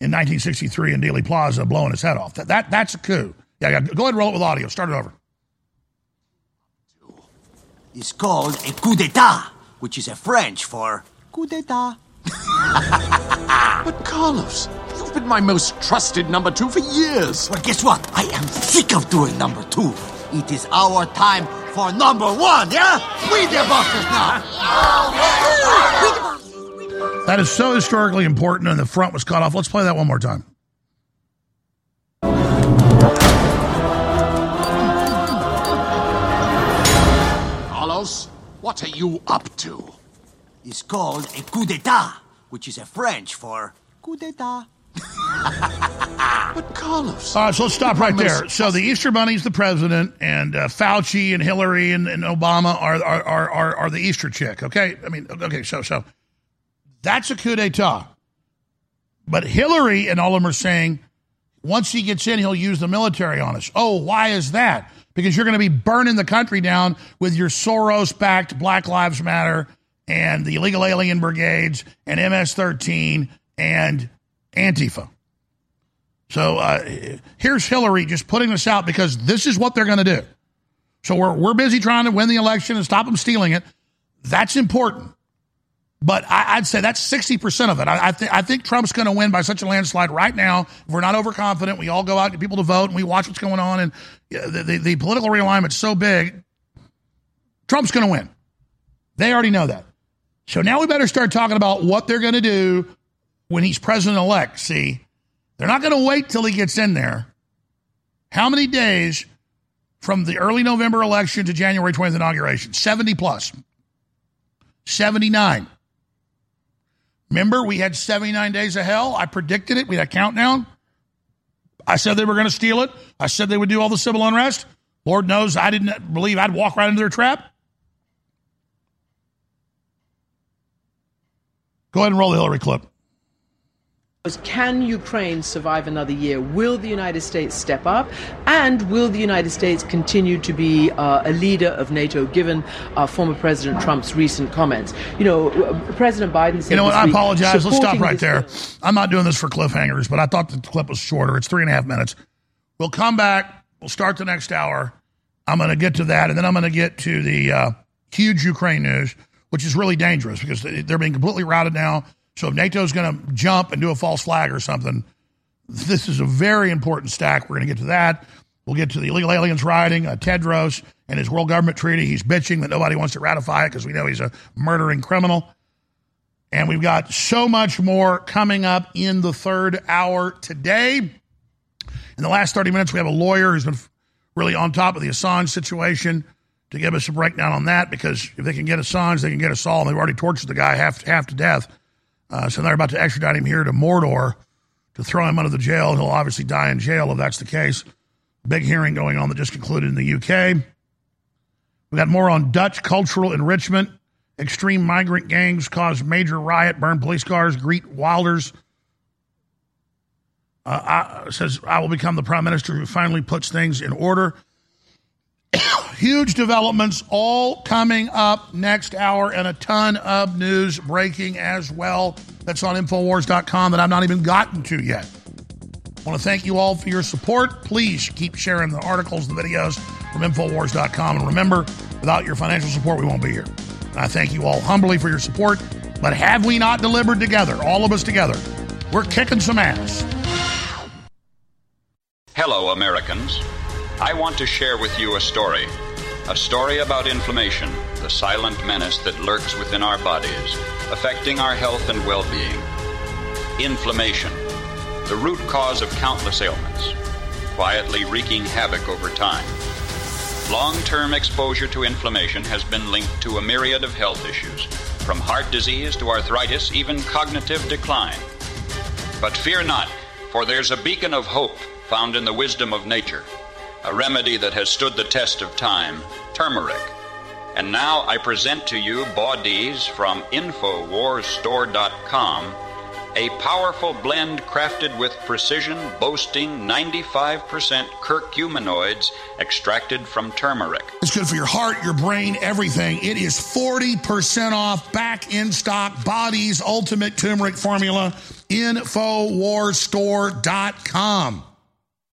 in 1963 in Dealey Plaza, blowing his head off. That's a coup. Yeah, go ahead and roll it with audio. Start it over. It's called a coup d'etat, which is a French for coup d'etat. But Carlos, you've been my most trusted number 2 for years. Well, guess what? I am sick of doing number 2. It is our time for number 1, yeah? We the bosses now. That is so historically important, and the front was cut off. Let's play that one more time. What are you up to? It's called a coup d'etat, which is a French for coup d'etat. But Carlos... All right, so let's stop right there. So the Easter Bunny's the president, and Fauci and Hillary and Obama are the Easter chick, okay? I mean, okay, so that's a coup d'etat. But Hillary and all of them are saying, once he gets in, he'll use the military on us. Oh, why is that? Because you're going to be burning the country down with your Soros-backed Black Lives Matter and the illegal alien brigades and MS-13 and Antifa. So here's Hillary just putting this out because this is what they're going to do. So we're busy trying to win the election and stop them stealing it. That's important. But I'd say that's 60% of it. I think Trump's going to win by such a landslide right now. If we're not overconfident, we all go out and get people to vote, and we watch what's going on, and the political realignment's so big, Trump's going to win. They already know that. So now we better start talking about what they're going to do when he's president-elect. See, they're not going to wait till he gets in there. How many days from the early November election to January 20th inauguration? 70-plus. 79. Remember, we had 79 days of hell. I predicted it. We had a countdown. I said they were going to steal it. I said they would do all the civil unrest. Lord knows I didn't believe I'd walk right into their trap. Go ahead and roll the Hillary clip. Can Ukraine survive another year? Will the United States step up? And will the United States continue to be a leader of NATO, given former President Trump's recent comments? You know, President Biden said... You know what, I apologize. Let's stop right there. I'm not doing this for cliffhangers, but I thought the clip was shorter. It's 3.5 minutes. We'll come back. We'll start the next hour. I'm going to get to that, and then I'm going to get to the huge Ukraine news, which is really dangerous because they're being completely routed now. So if NATO's going to jump and do a false flag or something, this is a very important stack. We're going to get to that. We'll get to the illegal aliens rioting, Tedros and his world government treaty. He's bitching that nobody wants to ratify it because we know he's a murdering criminal. And we've got so much more coming up in the third hour today. In the last 30 minutes, we have a lawyer who's been really on top of the Assange situation to give us a breakdown on that, because if they can get Assange, they can get us all. And they've already tortured the guy half to death. So they're about to extradite him here to Mordor to throw him out of the jail. He'll obviously die in jail if that's the case. Big hearing going on that just concluded in the UK. We got more on Dutch cultural enrichment. Extreme migrant gangs cause major riot, burn police cars, greet wilders. Says, I will become the prime minister who finally puts things in order. Huge developments all coming up next hour, and a ton of news breaking as well. That's on InfoWars.com that I've not even gotten to yet. I want to thank you all for your support. Please keep sharing the articles, the videos from InfoWars.com. And remember, without your financial support, we won't be here. And I thank you all humbly for your support. But have we not delivered together, all of us together? We're kicking some ass. Hello, Americans. I want to share with you a story about inflammation, the silent menace that lurks within our bodies, affecting our health and well-being. Inflammation, the root cause of countless ailments, quietly wreaking havoc over time. Long-term exposure to inflammation has been linked to a myriad of health issues, from heart disease to arthritis, even cognitive decline. But fear not, for there's a beacon of hope found in the wisdom of nature. A remedy that has stood the test of time, turmeric. And now I present to you Bodies from InfoWarsStore.com, a powerful blend crafted with precision, boasting 95% curcuminoids extracted from turmeric. It's good for your heart, your brain, everything. It is 40% off, back in stock, Bodies Ultimate Turmeric Formula, InfoWarsStore.com.